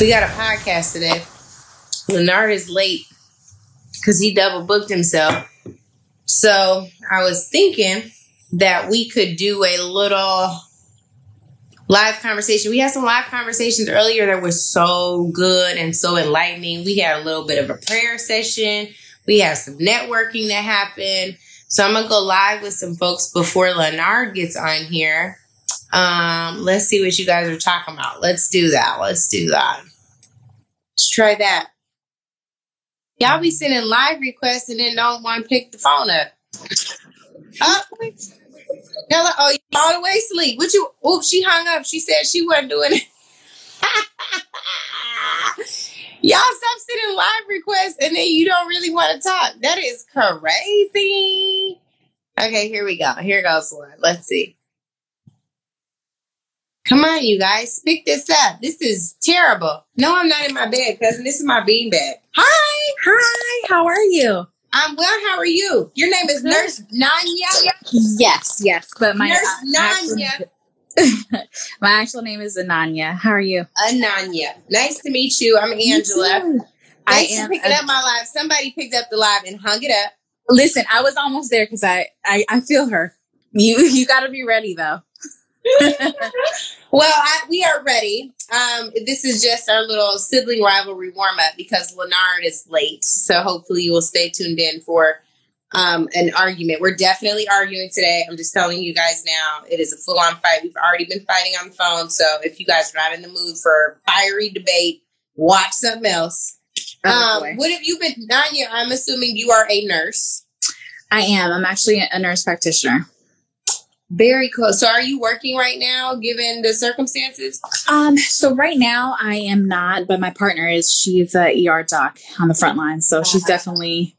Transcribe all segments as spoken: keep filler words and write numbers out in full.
We got a podcast today. Lenar is late because he double booked himself. So I was thinking that we could do a little live conversation. We had some live conversations earlier that were so good and so enlightening. We had a little bit of a prayer session. We had some networking that happened. So I'm going to go live with some folks before Lenar gets on here. Um, let's see what you guys are talking about. Let's do that. Let's do that. Let's try that. Y'all be sending live requests and then don't want to pick the phone up. Oh, wait. Y'all, oh, you all the way asleep. What you, oops, she hung up. She said she wasn't doing it. Y'all stop sending live requests and then you don't really want to talk. That is crazy. Okay, here we go. Here goes one. Let's see. Come on, you guys. Pick this up. This is terrible. No, I'm not in my bed, cousin. This is my beanbag. Hi. Hi. How are you? I'm well. How are you? Your name is Nurse Nanya? Yes, yes. But my Nurse uh, Nanya. Actual, my actual name is Ananya. How are you? Ananya. Nice to meet you. I'm Angela. Thanks I am for picking a- up my live. Somebody picked up the live and hung it up. Listen, I was almost there because I, I, I feel her. You you got to be ready, though. Well, I, we are ready. Um, this is just our little sibling rivalry warm-up because Leonard is late. So hopefully you will stay tuned in for um, an argument. We're definitely arguing today. I'm just telling you guys now, it is a full-on fight. We've already been fighting on the phone. So if you guys are not in the mood for fiery debate, watch something else. Oh, um, what have you been, Nanya? I'm assuming you are a nurse. I am. I'm actually a nurse practitioner. Very cool. So are you working right now, given the circumstances? Um, so right now I am not, but my partner is. She's a E R doc on the front line. So uh-huh. She's definitely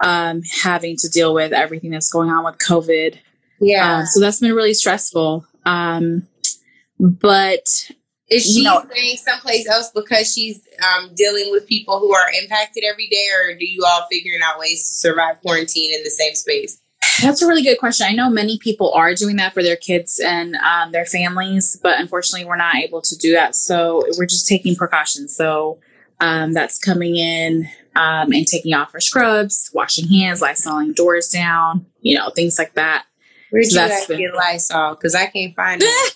um, having to deal with everything that's going on with COVID. Yeah. Um, so that's been really stressful. Um, but is she you know, staying someplace else because she's um, dealing with people who are impacted every day, or do you all figuring out ways to survive quarantine in the same space? That's a really good question. I know many people are doing that for their kids and um, their families, but unfortunately we're not able to do that. So we're just taking precautions. So um, that's coming in um, and taking off our scrubs, washing hands, Lysoling doors down, you know, things like that. Where'd you guys been- get Lysol? Because I can't find it.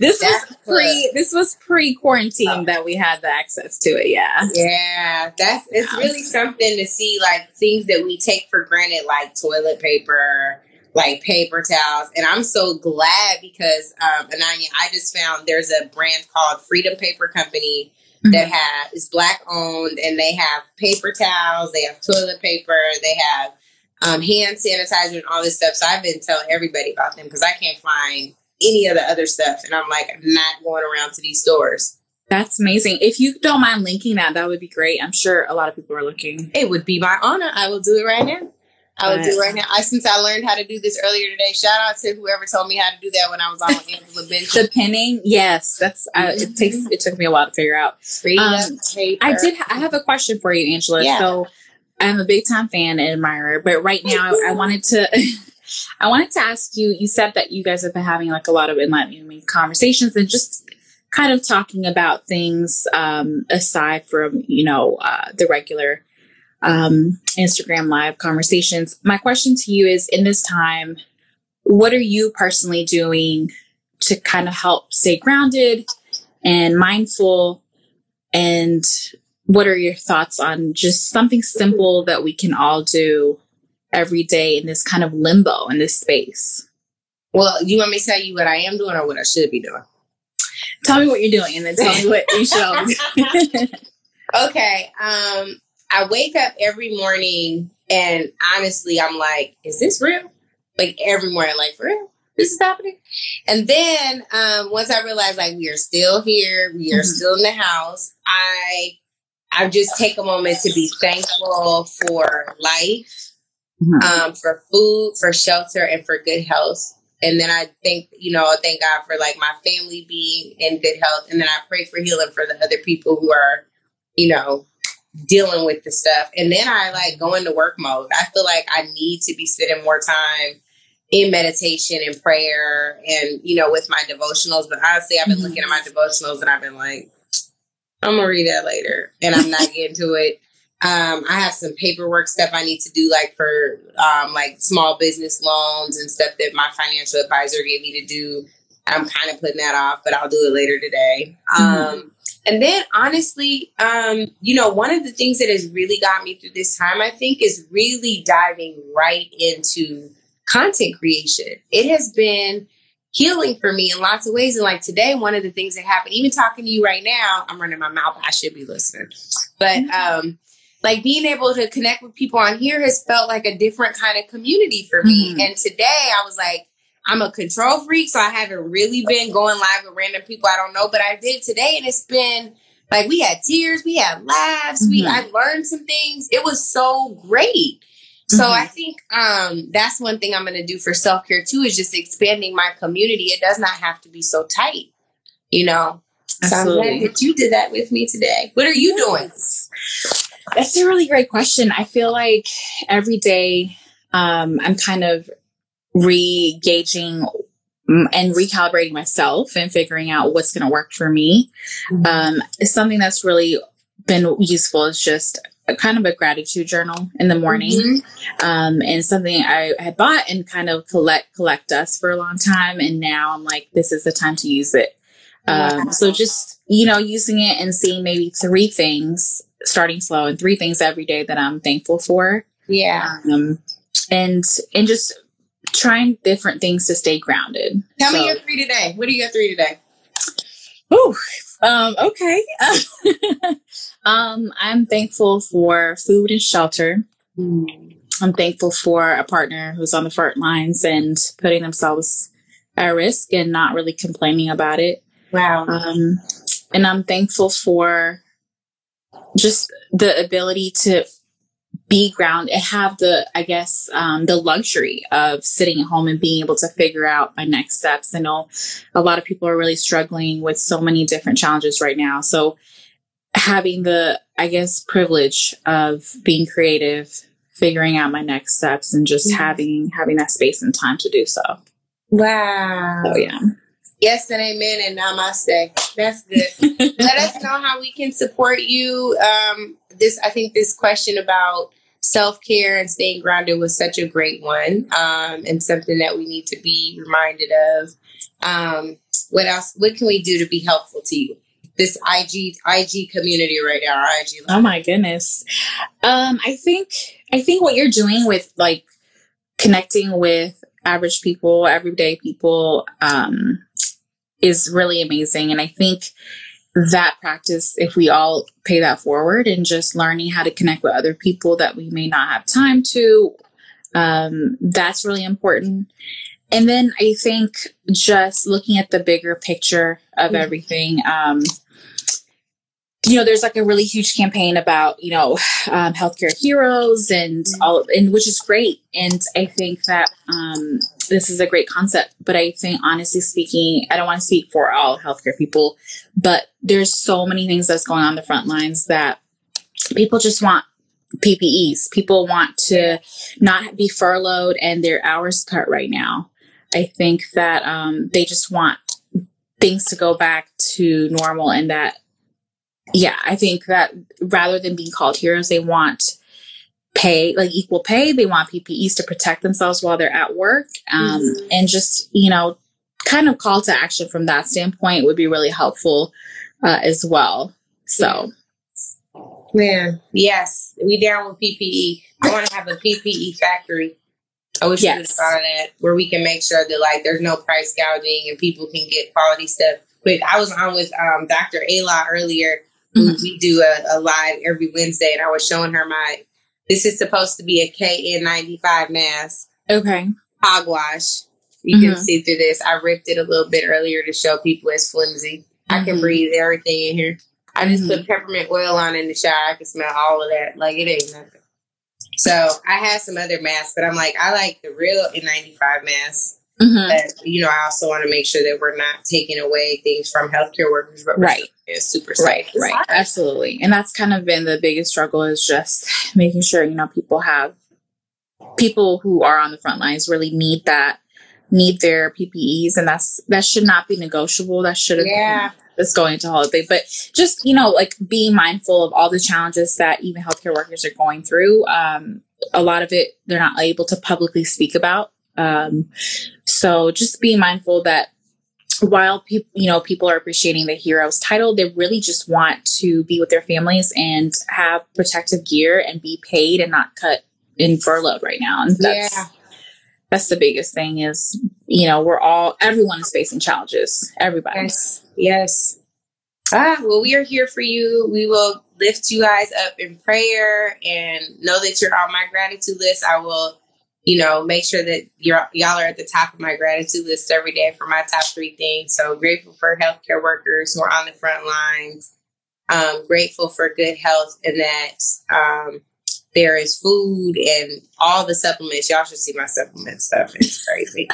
This that's was pre. This was pre quarantine oh. that we had the access to it. Yeah, yeah. That's it's yeah. really something to see, like things that we take for granted, like toilet paper, like paper towels. And I'm so glad because um, Ananya, I just found there's a brand called Freedom Paper Company mm-hmm. that has is black owned, and they have paper towels, they have toilet paper, they have. Um, hand sanitizer and all this stuff. So I've been telling everybody about them because I can't find any of the other stuff. And I'm like, I'm not going around to these stores. That's amazing. If you don't mind linking that, that would be great. I'm sure a lot of people are looking. It would be my honor. I will do it right now. I will do it right now. I, since I learned how to do this earlier today, shout out to whoever told me how to do that when I was on with Angela Bench. The pinning, yes, that's uh, mm-hmm. it takes. It took me a while to figure out. Um, I did. Ha- I have a question for you, Angela. Yeah. So. I'm a big time fan and admirer, but right now I, I wanted to, I wanted to ask you, you said that you guys have been having like a lot of enlightening conversations and just kind of talking about things um, aside from, you know, uh, the regular um, Instagram live conversations. My question to you is in this time, what are you personally doing to kind of help stay grounded and mindful and what are your thoughts on just something simple that we can all do every day in this kind of limbo in this space? Well, you want me to tell you what I am doing or what I should be doing? Tell me what you're doing and then tell me what you should be doing. Okay. Um, I wake up every morning and honestly, I'm like, is this real? Like every morning, like for real? This is happening. And then um, once I realized like we are still here, we are mm-hmm. still in the house, I... I just take a moment to be thankful for life, mm-hmm. um, for food, for shelter, and for good health. And then I think, you know, thank God for like my family being in good health. And then I pray for healing for the other people who are, you know, dealing with the stuff. And then I like go into work mode. I feel like I need to be spending more time in meditation and prayer and, you know, with my devotionals. But honestly, I've been mm-hmm. looking at my devotionals and I've been like, I'm going to read that later, and I'm not getting to it. Um, I have some paperwork stuff I need to do, like for um, like small business loans and stuff that my financial advisor gave me to do. I'm kind of putting that off, but I'll do it later today. Mm-hmm. Um, and then honestly, um, you know, one of the things that has really got me through this time, I think, is really diving right into content creation. It has been healing for me in lots of ways. And like today, one of the things that happened, even talking to you right now, I'm running my mouth. I should be listening. But um, like being able to connect with people on here has felt like a different kind of community for me. Mm-hmm. And today I was like, I'm a control freak, so I haven't really been going live with random people I don't know, but I did today. And it's been like, we had tears, we had laughs, mm-hmm. we I learned some things. It was so great. So mm-hmm. I think um, that's one thing I'm going to do for self-care too, is just expanding my community. It does not have to be so tight, you know. Absolutely. So I'm glad that you did that with me today. What are you doing? That's a really great question. I feel like every day um, I'm kind of re-gauging and recalibrating myself and figuring out what's going to work for me. Mm-hmm. Um, something that's really been useful is just a kind of a gratitude journal in the morning. Mm-hmm. Um, and something I had bought and kind of collect, collect dust for a long time. And now I'm like, this is the time to use it. Um, wow. So just, you know, using it and seeing maybe three things, starting slow, and three things every day that I'm thankful for. Yeah. Um, and, and just trying different things to stay grounded. Tell so, me your three today. What are your three today? Ooh, um, okay. um, I'm thankful for food and shelter. Mm. I'm thankful for a partner who's on the front lines and putting themselves at risk and not really complaining about it. Wow. Um, and I'm thankful for just the ability to be grounded and have the, I guess, um, the luxury of sitting at home and being able to figure out my next steps. I know a lot of people are really struggling with so many different challenges right now. So having the, I guess, privilege of being creative, figuring out my next steps, and just mm-hmm. having, having that space and time to do so. Wow. So, yeah. Yes and amen and namaste. That's good. Let us know how we can support you. Um, this, I think this question about self-care and staying grounded was such a great one, um, and something that we need to be reminded of. Um, what else? What can we do to be helpful to you? This I G I G community right now. I G. Oh my goodness. Um, I think I think what you're doing with like connecting with average people, everyday people, um, is really amazing. And I think that practice, if we all pay that forward and just learning how to connect with other people that we may not have time to, um, that's really important. And then I think just looking at the bigger picture of everything, um, you know, there's like a really huge campaign about, you know, um, healthcare heroes and all, and which is great. And I think that, um, this is a great concept, but I think, honestly speaking, I don't want to speak for all healthcare people, but there's so many things that's going on the front lines that people just want P P Es. People want to not be furloughed and their hours cut right now. I think that um, they just want things to go back to normal, and that, yeah, I think that rather than being called heroes, they want pay, like equal pay. They want P P Es to protect themselves while they're at work. Um, mm-hmm. And just, you know, kind of call to action from that standpoint would be really helpful uh, as well. So, man, yes, we down with P P E. I want to have a P P E factory. I wish yes. we would have thought of that, where we can make sure that like there's no price gouging and people can get quality stuff quick. I was on with um, Doctor Ayla earlier. Mm-hmm. We do a, a live every Wednesday, and I was showing her my. This is supposed to be a K N ninety-five mask. Okay. Hogwash. You mm-hmm. can see through this. I ripped it a little bit earlier to show people it's flimsy. Mm-hmm. I can breathe everything in here. I just mm-hmm. put peppermint oil on in the shower. I can smell all of that. Like, it ain't nothing. So, I have some other masks, but I'm like, I like the real N ninety-five mask. Mm-hmm. But, you know, I also want to make sure that we're not taking away things from healthcare workers. But right. It's super safe. Right, right. Hard. Absolutely. And that's kind of been the biggest struggle, is just making sure, you know, people have people who are on the front lines really need that, need their P P Es. And that's, that should not be negotiable. That should have yeah. been that's going into holiday, but just, you know, like being mindful of all the challenges that even healthcare workers are going through. Um, a lot of it, they're not able to publicly speak about. Um, so just being mindful that while people, you know, people are appreciating the hero's title, they really just want to be with their families and have protective gear and be paid and not cut in furloughed right now. And that's, yeah. that's the biggest thing is, you know, we're all, everyone is facing challenges. Everybody. Yes. yes. Ah, well, we are here for you. We will lift you guys up in prayer and know that you're on my gratitude list. I will, you know, make sure that you're, y'all are at the top of my gratitude list every day for my top three things. So grateful for healthcare workers who are on the front lines. Um, grateful for good health and that, um, there is food and all the supplements. Y'all should see my supplement stuff. It's crazy.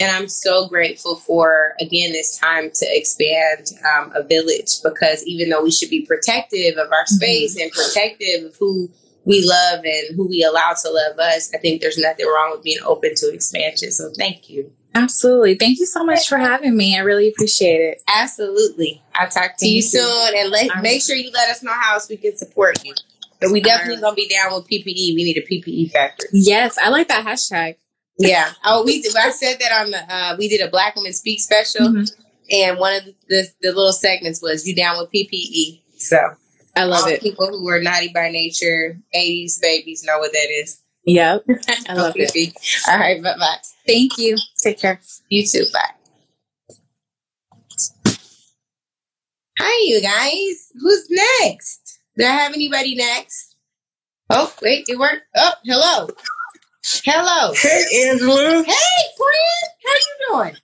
And I'm so grateful for, again, this time to expand um, a village, because even though we should be protective of our space mm-hmm. and protective of who we love and who we allow to love us, I think there's nothing wrong with being open to expansion. So thank you. Absolutely. Thank you so much for having me. I really appreciate it. Absolutely. I'll talk to you, you soon. And let, right. make sure you let us know how we can support you. But we definitely right. gonna be down with P P E. We need a P P E factory. Yes, I like that hashtag. Yeah. Oh, we did. I said that on the. Uh, we did a Black Women Speak special, mm-hmm. and one of the, the the little segments was "You down with P P E?" So I love all it. People who are naughty by nature, eighties babies know what that is. Yep, I love it. P P E. All right, bye bye. Thank you. Take care. You too. Bye. Hi, you guys. Who's next? Do I have anybody next? Oh, wait, it worked. Oh, hello. Hello. Hey, Angela. Hey, friend. How you doing?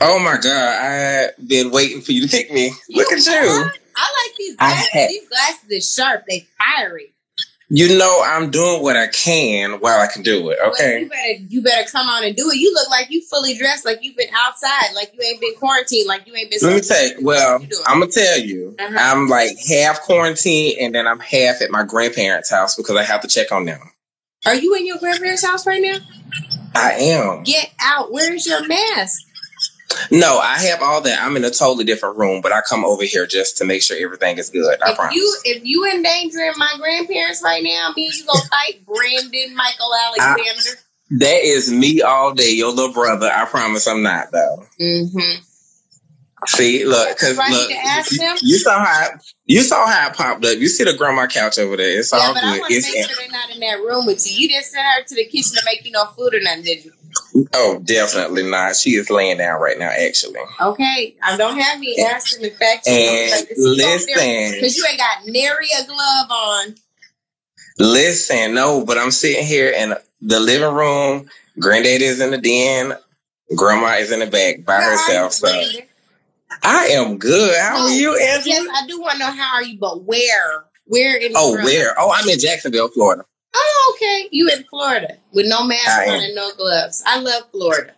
Oh, my God. I've been waiting for you to pick me. You Look at you. I like these glasses. Have... These glasses are sharp. They fiery. You know, I'm doing what I can while I can do it, okay? Well, you better, you better come on and do it. You look like you fully dressed, like you've been outside, like you ain't been quarantined, like you ain't been... Let me tell you, well, I'm going to tell you, uh-huh. I'm like half quarantined, and then I'm half at my grandparents' house because I have to check on them. Are you in your grandparents' house right now? I am. Get out. Where's your mask? No, I have all that. I'm in a totally different room, but I come over here just to make sure everything is good. I if promise. You, if you endangering my grandparents right now, me and you gonna fight Brandon Michael Alexander. I, that is me all day, your little brother. I promise I'm not though. Mm-hmm. See, look, because look, to ask them? you saw how I, you saw how it popped up. You see the grandma couch over there. It's yeah, all but good. I want to make sure they're not in that room with you. You didn't send her to the kitchen to make you no food or nothing, did you? Oh, definitely not. She is laying down right now, actually. Okay. I don't have any ass in fact. And listen. Because you ain't got nary a glove on. Listen, no, but I'm sitting here in the living room. Granddaddy is in the den. Grandma is in the back by how herself. So ready? I am good. How oh, are you, Angela? Yes, I do want to know how are you, but where? Where in Oh, room? where? Oh, I'm in Jacksonville, Florida. Oh, okay. You in Florida with no mask on and no gloves. I love Florida.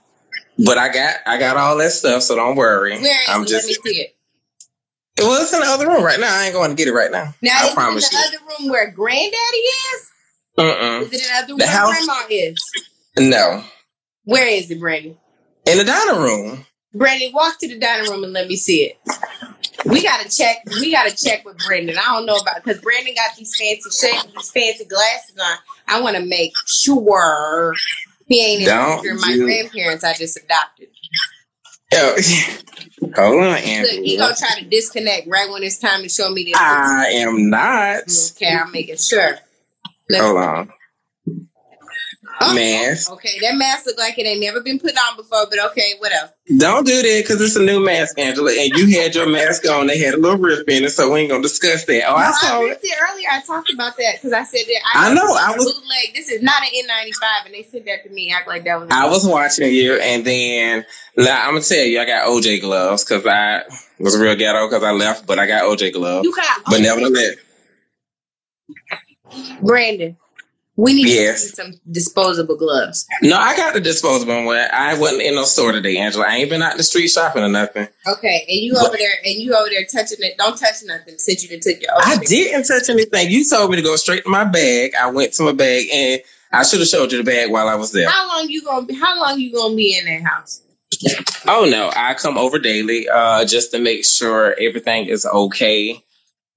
But I got I got all that stuff, so don't worry. Where is I'm it? Just, Let me see it. Well, it's in the other room right now. I ain't going to get it right now. Now, I is promise it in the you. other room where Granddaddy is? Mm-mm. Is it in the other room the house, where Grandma is? No. Where is it, Brandon? In the dining room. Brandon, walk to the dining room and let me see it. We gotta check. We gotta check with Brandon. I don't know about because Brandon got these fancy shades, these fancy glasses on. I want to make sure he ain't in my grandparents. I just adopted. Oh, hold on, Andrew. Look, he gonna try to disconnect right when it's time to show me this. I am not. Okay, I'm making sure. Let's hold on. Oh, mask. Okay, that mask look like it ain't never been put on before, but okay, what else? Don't do that because it's a new mask, Angela, and you had your mask on. They had a little wristband, so we ain't going to discuss that. Oh, no, I saw I it. Earlier I talked about that because I said that. I, I know. I was bootleg. This is not an N ninety-five, and they said that to me. Act like that was I was watching you, and then now, I'm going to tell you, I got O J gloves because I was real ghetto because I left, but I got O J gloves. You got But O J. Nevertheless. Brandon. We need yes. to get some disposable gloves. No, I got the disposable one. I wasn't in no store today, Angela. I ain't been out in the street shopping or nothing. Okay, and you but, over there, and you over there touching it. Don't touch nothing since you didn't take your. I didn't touch anything. You told me to go straight to my bag. I went to my bag, and I should have showed you the bag while I was there. How long you gonna? How long you gonna be in that house? Oh, no. I come over daily uh, just to make sure everything is okay.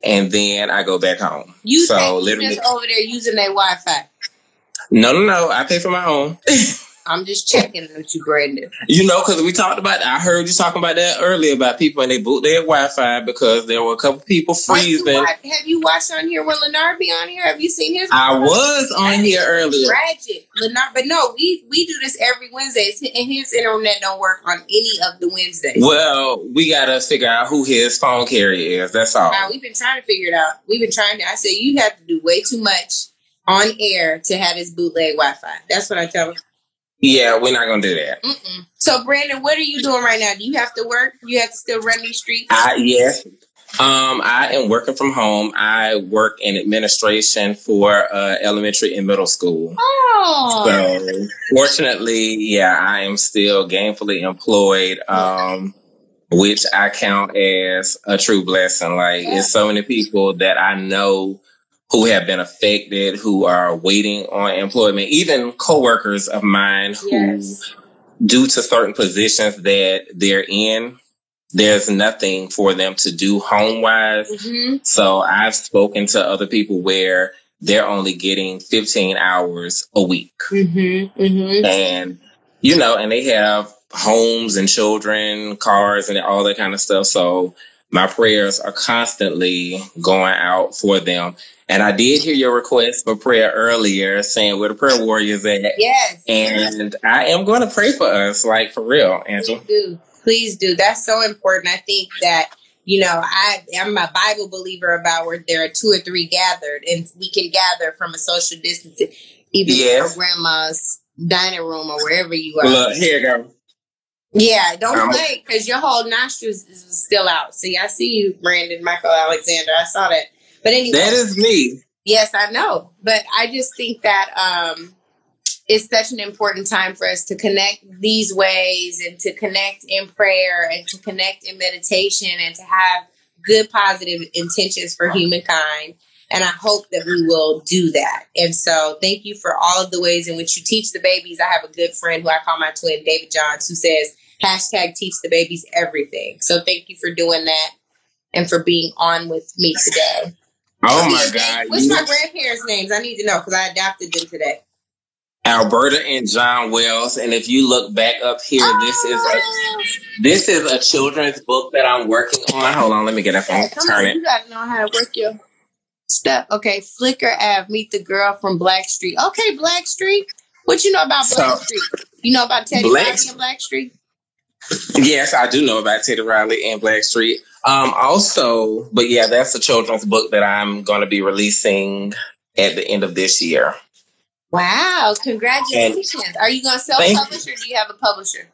And then I go back home. You so literally just over there using their Wi-Fi. No, no, no. I pay for my own. I'm just checking with you, Brandon. You know, because we talked about, I heard you talking about that earlier about people and they boot their Wi-Fi because there were a couple people freezing. Have you, have you watched on here when Leonard be on here? Have you seen his? I was on that here earlier. Tragic, Leonard. But no, we, we do this every Wednesday, and his internet don't work on any of the Wednesdays. Well, we gotta figure out who his phone carrier is. That's all. Now, we've been trying to figure it out. We've been trying to. I said you have to do way too much on air to have this bootleg Wi-Fi. That's what I tell him. Yeah, we're not going to do that. Mm-mm. So, Brandon, what are you doing right now? Do you have to work? You have to still run these streets? I, yes. Um, I am working from home. I work in administration for uh, elementary and middle school. Oh. So, fortunately, yeah, I am still gainfully employed, um, which I count as a true blessing. Like, yeah. It's so many people that I know who have been affected, who are waiting on employment, even coworkers of mine who, yes, due to certain positions that they're in, there's nothing for them to do home-wise. Mm-hmm. So I've spoken to other people where they're only getting fifteen hours a week. Mm-hmm. Mm-hmm. And, you know, and they have homes and children, cars and all that kind of stuff. So my prayers are constantly going out for them. And I did hear your request for prayer earlier, saying where the prayer warriors at. Yes. And I am going to pray for us, like, for real, Angela. Please do. Please do. That's so important. I think that, you know, I, I'm a Bible believer about where there are two or three gathered, and we can gather from a social distance, even yes. your grandma's dining room or wherever you are. Look, here you go. Yeah, don't um, play, because your whole nostrils is still out. See, I see you, Brandon Michael Alexander. I saw that. But anyway, that is me. Yes, I know. But I just think that um, it's such an important time for us to connect these ways and to connect in prayer and to connect in meditation and to have good, positive intentions for humankind. And I hope that we will do that. And so thank you for all of the ways in which you teach the babies. I have a good friend who I call my twin, David Johns, who says, hashtag teach the babies everything. So thank you for doing that and for being on with me today. Oh, what's my God. Name? What's you... my grandparents' names? I need to know because I adopted them today. Alberta and John Wells. And if you look back up here, oh. this is a this is a children's book that I'm working on. Hold on, let me get that phone. Come Turn on, it. You gotta know how to work your stuff. Okay, Flickr app, meet the girl from Blackstreet. Okay, Blackstreet. What you know about Blackstreet? So, you know about Teddy Black... Riley and Blackstreet? Yes, I do know about Teddy Riley and Blackstreet. Um, also, but yeah, that's a children's book that I'm going to be releasing at the end of this year. Wow. Congratulations. And are you going to self-publish or do you have a publisher?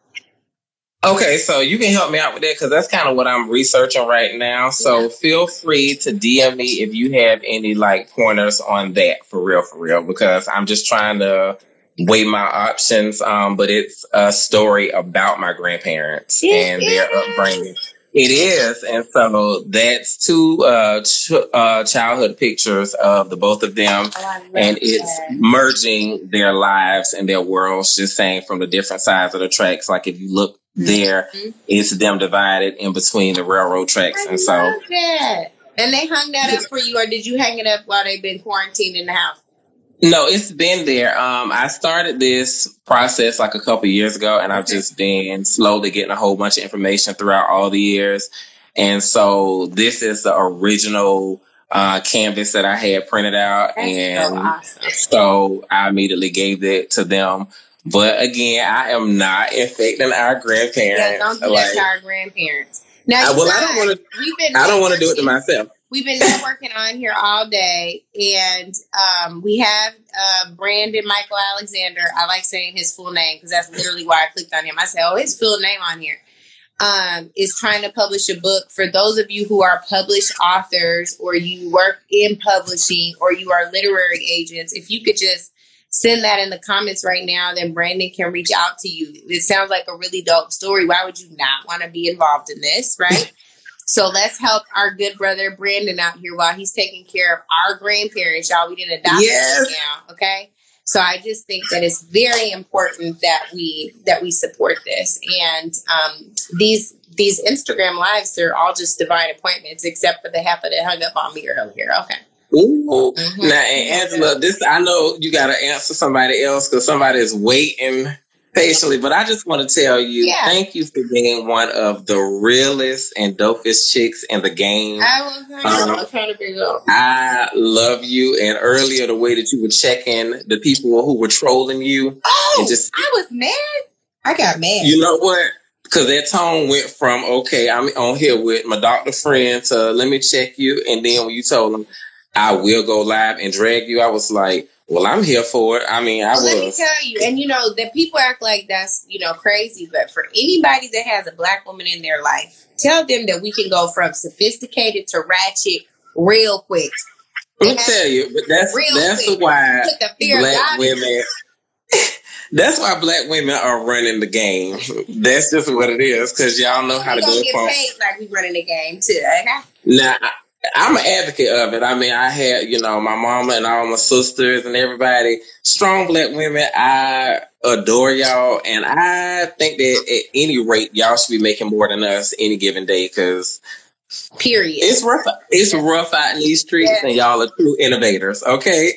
Okay. So you can help me out with that because that's kind of what I'm researching right now. So yeah. Feel free to D M me if you have any like pointers on that for real, for real, because I'm just trying to weigh my options. Um, but it's a story about my grandparents it and is. their upbringing. It is, and so that's two uh, ch- uh, childhood pictures of the both of them, oh, and it's that. merging their lives and their worlds, just saying from the different sides of the tracks. Like if you look there, mm-hmm. it's them divided in between the railroad tracks, I and so. Love that. And they hung that up for you, or did you hang it up while they've been quarantined in the house? No, it's been there. Um, I started this process like a couple years ago, and I've just been slowly getting a whole bunch of information throughout all the years. And so this is the original uh, canvas that I had printed out. That's and so, awesome. so I immediately gave that to them. But again, I am not infecting our grandparents. Yeah, don't do like, that to our grandparents. Now, I, well, I don't want to. I don't want to do it to myself. We've been networking on here all day, and um, we have uh, Brandon Michael Alexander. I like saying his full name because that's literally why I clicked on him. I said, oh, his full name on here um, is trying to publish a book. For those of you who are published authors or you work in publishing or you are literary agents, if you could just send that in the comments right now, then Brandon can reach out to you. It sounds like a really dope story. Why would you not want to be involved in this, right? So let's help our good brother Brandon out here while he's taking care of our grandparents. Y'all, we didn't adopt yes. them now, okay? So I just think that it's very important that we that we support this. And um, these these Instagram lives, they're all just divine appointments, except for the half of that hung up on me earlier. Okay. Ooh. Mm-hmm. Now, Angela, this, I know you got to answer somebody else because somebody is waiting patiently, but I just want to tell you, yeah. thank you for being one of the realest and dopest chicks in the game. I will um, try to be real. I love you. And earlier, the way that you were checking the people who were trolling you. Oh, and just, I was mad. I got mad. You know what? Because that tone went from, okay, I'm on here with my doctor friend to let me check you. And then when you told them, I will go live and drag you, I was like, well, I'm here for it. I mean, I well, was. Let me tell you. And, you know, that people act like that's, you know, crazy. But for anybody that has a black woman in their life, tell them that we can go from sophisticated to ratchet real quick. Let me tell you. But that's, that's why black women. That's why black women are running the game. That's just what it is. Because y'all know how we to go. Get paid like we running the game, too. Okay? Nah. I'm an advocate of it. I mean, I had, you know, my mama and all my sisters and everybody, strong black women. I adore y'all. And I think that at any rate, y'all should be making more than us any given day. Cause period. It's rough. It's yeah. rough out in these streets yeah. and y'all are true innovators. Okay.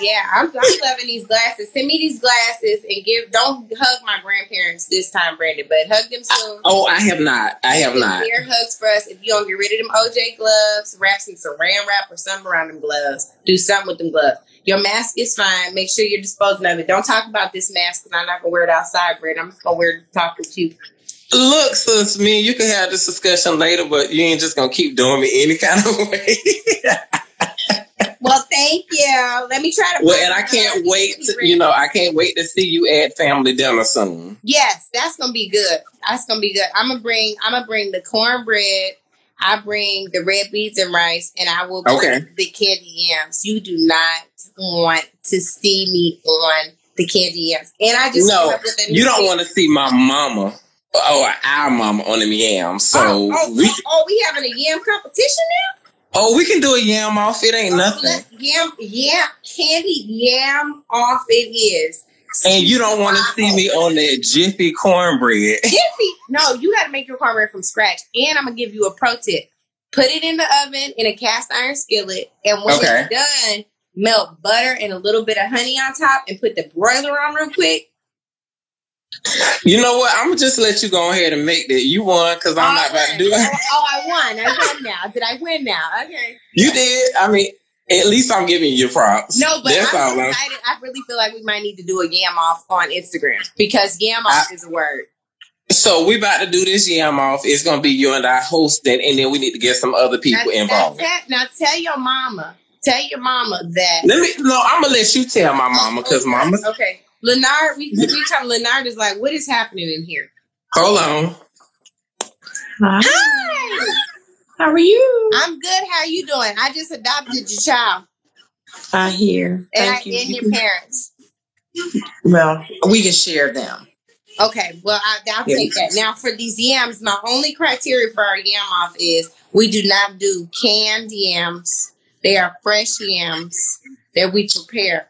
yeah. I'm, I'm loving these glasses. Send me these glasses and give, don't hug my grandparents this time, Brandon, but hug them soon. Oh, I have not. I have not. Bear hugs for us. If you don't get rid of them O J gloves, wrap some saran wrap or something around them gloves. Do something with them gloves. Your mask is fine. Make sure you're disposing of it. Don't talk about this mask because I'm not going to wear it outside, Brandon. I'm just going to wear it to talk with you. Look, sis, me and you can have this discussion later, but you ain't just going to keep doing me any kind of way. Well, thank you. Let me try to... Well, and I can't wait to, you know, I can't wait to see you at family dinner soon. Yes, that's going to be good. That's going to be good. I'm going to bring, I'm going to bring the cornbread. I bring the red beans and rice, and I will bring okay. the candy yams. You do not want to see me on the candy yams. And I just... No, you don't want to see my mama. Oh, our mama on them yams. So oh, oh, we, oh, we having a yam competition now? Oh, we can do a yam off. It ain't oh, nothing. Yam, yam, candy yam off it is. And you don't want to wow. see me on that Jiffy cornbread. Jiffy? No, you got to make your cornbread from scratch. And I'm going to give you a pro tip. Put it in the oven in a cast iron skillet. And when okay. it's done, melt butter and a little bit of honey on top and put the broiler on real quick. You know what? I'm going to just let you go ahead and make that. You won because I'm oh, not about to do it. Oh, oh, I won. I won now. Did I win now? Okay. You did. I mean, at least I'm giving you props. No, but That's I'm excited. I'm... I really feel like we might need to do a yam off on Instagram because yam off I... is a word. So we about to do this yam off. It's going to be you and I hosting, and then we need to get some other people now, involved. Now, now tell your mama. Tell your mama that. Let me. No, I'm going to let you tell my mama because mama's. Okay. Leonard, we, we talking. Leonard is like, what is happening in here? Hold on. Hi. Hi. How are you? I'm good. How are you doing? I just adopted your child. I hear. And, Thank I, you. and your parents. Well, we can share them. Okay. Well, I, I'll yeah. take that. Now, for these yams, my only criteria for our yam off is we do not do canned yams. They are fresh yams that we prepare.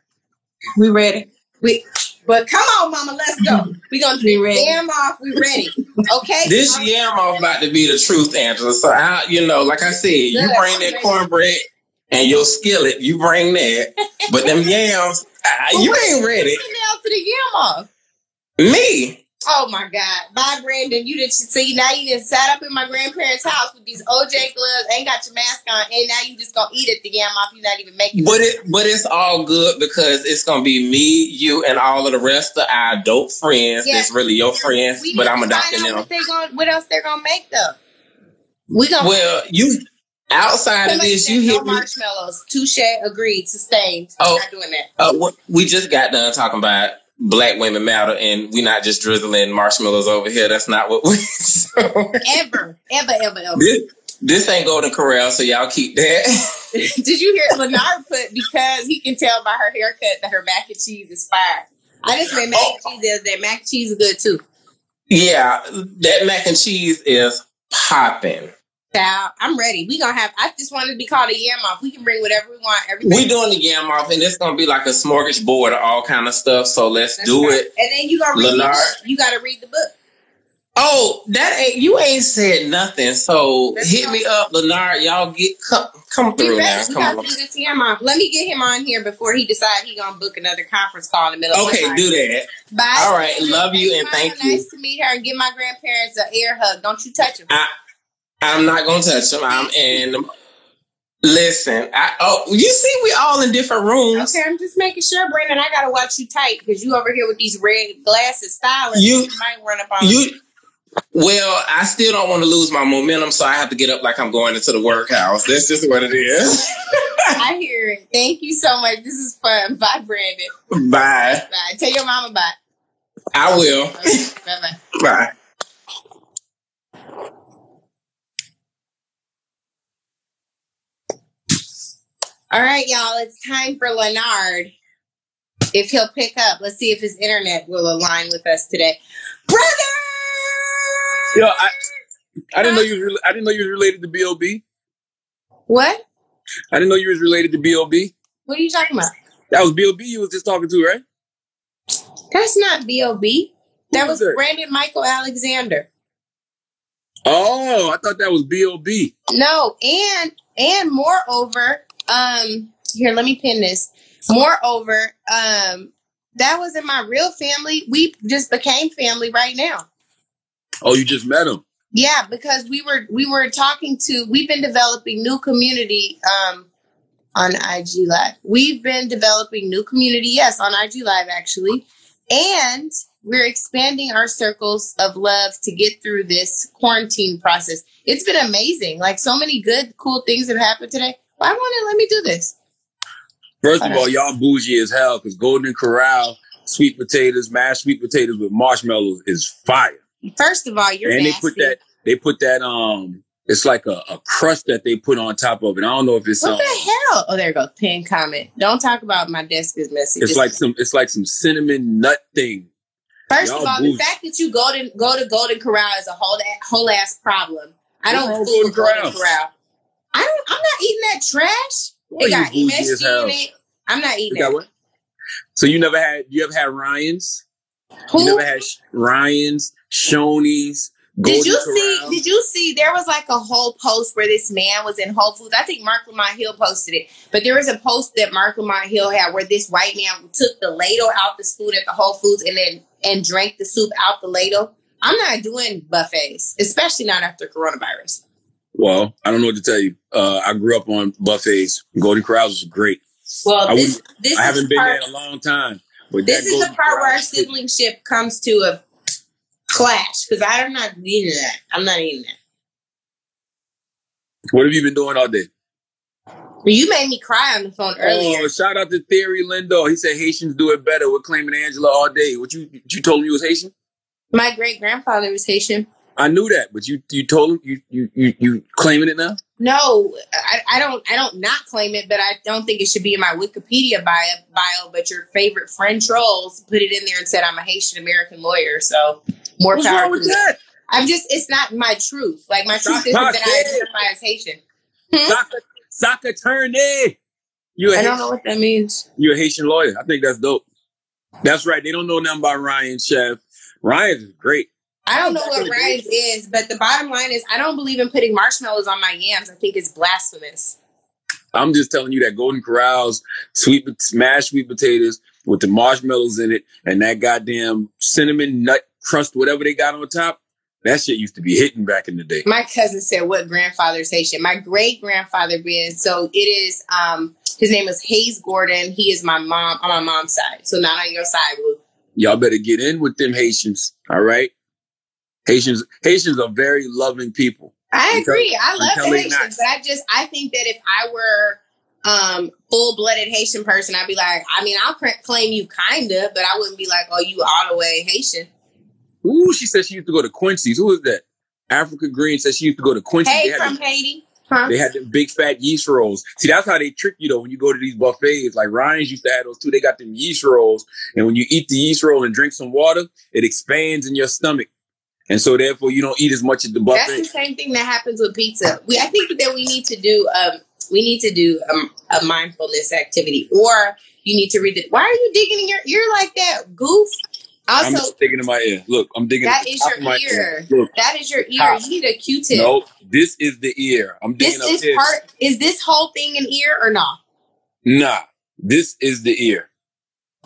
We ready? We. But come on, mama, let's go. We're going to be ready. Yam off, we ready. Okay? This yam off about to be the truth, Angela. So, I, you know, like I said, you bring that cornbread and your skillet, you bring that. But them yams, I, well, you ain't ready. Who's nailed to the yam off? Me. Oh, my God. Bye, Brandon. You didn't see. Now you just sat up in my grandparents' house with these O J gloves, ain't got your mask on, and now you just gonna eat at the yam off. You're not even making but it. But it's all good because it's gonna be me, you, and all of the rest of our adult friends. Yes. It's really your friends, we but I'm adopting them. What, they gonna, what else they're gonna make though? We gonna well, you outside of this, you hit no marshmallows. Touche, agreed, sustained. Oh, we're not doing that. Uh, we just got done talking about. Black women matter, and we're not just drizzling marshmallows over here. That's not what we so. ever, ever, ever, ever. This, this ain't Golden Corral, so y'all keep that. Did you hear Leonard put because he can tell by her haircut that her mac and cheese is fire? I just made mac oh. and cheese. That mac and cheese is good too. Yeah, that mac and cheese is popping. Now, I'm ready. We gonna have. I just wanted to be called a yam off. We can bring whatever we want. Everything we doing the yam off, and it's gonna be like a smorgasbord of all kind of stuff. So let's That's do right. it. And then you gotta read. The, you gotta read the book. Oh, that ain't you ain't said nothing. So That's hit awesome. me up, Lenard. Y'all get come, come through now. Come on. Off. Let me get him on here before he decides he gonna book another conference call in the middle. Okay, of the do that. Bye. All right, love you and thank nice you. Nice to meet her and give my grandparents an air hug. Don't you touch them. I, I'm not gonna touch them. I'm and listen. I oh, you see, we all in different rooms. Okay, I'm just making sure, Brandon. I gotta watch you tight because you over here with these red glasses styling. You, you might run up on you. Me. Well, I still don't want to lose my momentum, so I have to get up like I'm going into the workhouse. That's just what it is. I hear it. Thank you so much. This is fun. Bye, Brandon. Bye. Bye. Tell your mama bye. I will. Okay. Bye-bye. Bye. All right, y'all. It's time for Leonard. If he'll pick up, let's see if his internet will align with us today. Brother! Yo, I, I didn't know you. Was, I didn't know you was related to B O B. What? I didn't know you was related to B O B. What are you talking about? That was B O B you was just talking to, right? That's not B O B. That was that? Brandon Michael Alexander. Oh, I thought that was B O B. No, and and moreover, um, here, let me pin this. Moreover, um, that wasn't my real family. We just became family right now. Oh, you just met him. Yeah, because we were we were talking to. We've been developing new community um, on I G Live. We've been developing new community. Yes, on I G Live actually, and we're expanding our circles of love to get through this quarantine process. It's been amazing. Like so many good, cool things have happened today. Why won't it let me do this? First Hold of on. all, y'all bougie as hell because Golden Corral sweet potatoes, mashed sweet potatoes with marshmallows is fire. First of all, you're and nasty. And they put that, they put that, um, it's like a, a crust that they put on top of it. I don't know if it's... What um, the hell? Oh, there it goes. Pin comment. Don't talk about my desk is messy. It's, it's like some It's like some cinnamon nut thing. First Y'all of all, bougie. The fact that you go to go to Golden Corral is a whole whole ass problem. I don't go Golden, Golden Corral. I don't, I'm not eating that trash. Boy, it got M S G in it. I'm not eating that. What? So you never had, you ever had Ryan's? Who? You never had Ryan's? Shoney's. Did you see? Corral. Did you see? There was like a whole post where this man was in Whole Foods. I think Mark Lamont Hill posted it, but there was a post that Mark Lamont Hill had where this white man took the ladle out the food at the Whole Foods and then and drank the soup out the ladle. I'm not doing buffets, especially not after coronavirus. Well, I don't know what to tell you. Uh, I grew up on buffets. Golden Corrals was great. Well, I, this, this I haven't been part, there in a long time. But this is the part where our siblingship comes to a clash, because I'm not eating that. I'm not eating that. What have you been doing all day? You made me cry on the phone earlier. Oh, shout out to Theory Lindo. He said Haitians do it better. We're claiming Angela all day. What you you told him you was Haitian? My great grandfather was Haitian. I knew that, but you you told him you you you, you claiming it now? No, I, I don't I don't not claim it, but I don't think it should be in my Wikipedia bio. bio but your favorite friend trolls put it in there and said I'm a Haitian American lawyer. So. More What's wrong with that? I'm just, it's not my truth. Like, my truth is that I identify as Haitian. Sock attorney. You I don't Haitian. know what that means. You're a Haitian lawyer. I think that's dope. That's right. They don't know nothing about Ryan, Chef. Ryan's is great. I don't know what Ryan's is, but the bottom line is I don't believe in putting marshmallows on my yams. I think it's blasphemous. I'm just telling you that Golden Corral's sweet, smashed sweet potatoes with the marshmallows in it and that goddamn cinnamon nut crust, whatever they got on top, that shit used to be hitting back in the day. My cousin said, what grandfather's Haitian? My great-grandfather being, so it is, um, his name is Hayes Gordon. He is my mom, on my mom's side. So not on your side, Luke. Y'all better get in with them Haitians, all right? Haitians Haitians are very loving people. I until, agree. I love the Haitians, not. But I just, I think that if I were um full-blooded Haitian person, I'd be like, I mean, I'll claim you kind of, but I wouldn't be like, oh, you all the way Haitian. Ooh, she said she used to go to Quincy's. Who is that? Africa Green said she used to go to Quincy's. Hey, from them, Haiti. Huh? They had the big fat yeast rolls. See, that's how they trick you, though, when you go to these buffets. Like Ryan's used to have those, too. They got them yeast rolls. And when you eat the yeast roll and drink some water, it expands in your stomach. And so therefore you don't eat as much as the buffet. That's the same thing that happens with pizza. We I think that we need to do um we need to do um, a mindfulness activity, or you need to read it. Why are you digging in your ear like that, goof? Also, I'm just digging in my ear. Look, I'm digging. That is your ear. Look, that is your ear. You need a Q-tip. Nope, this is the ear. I'm digging up this part. Is this whole thing an ear or not? Nah, this is the ear.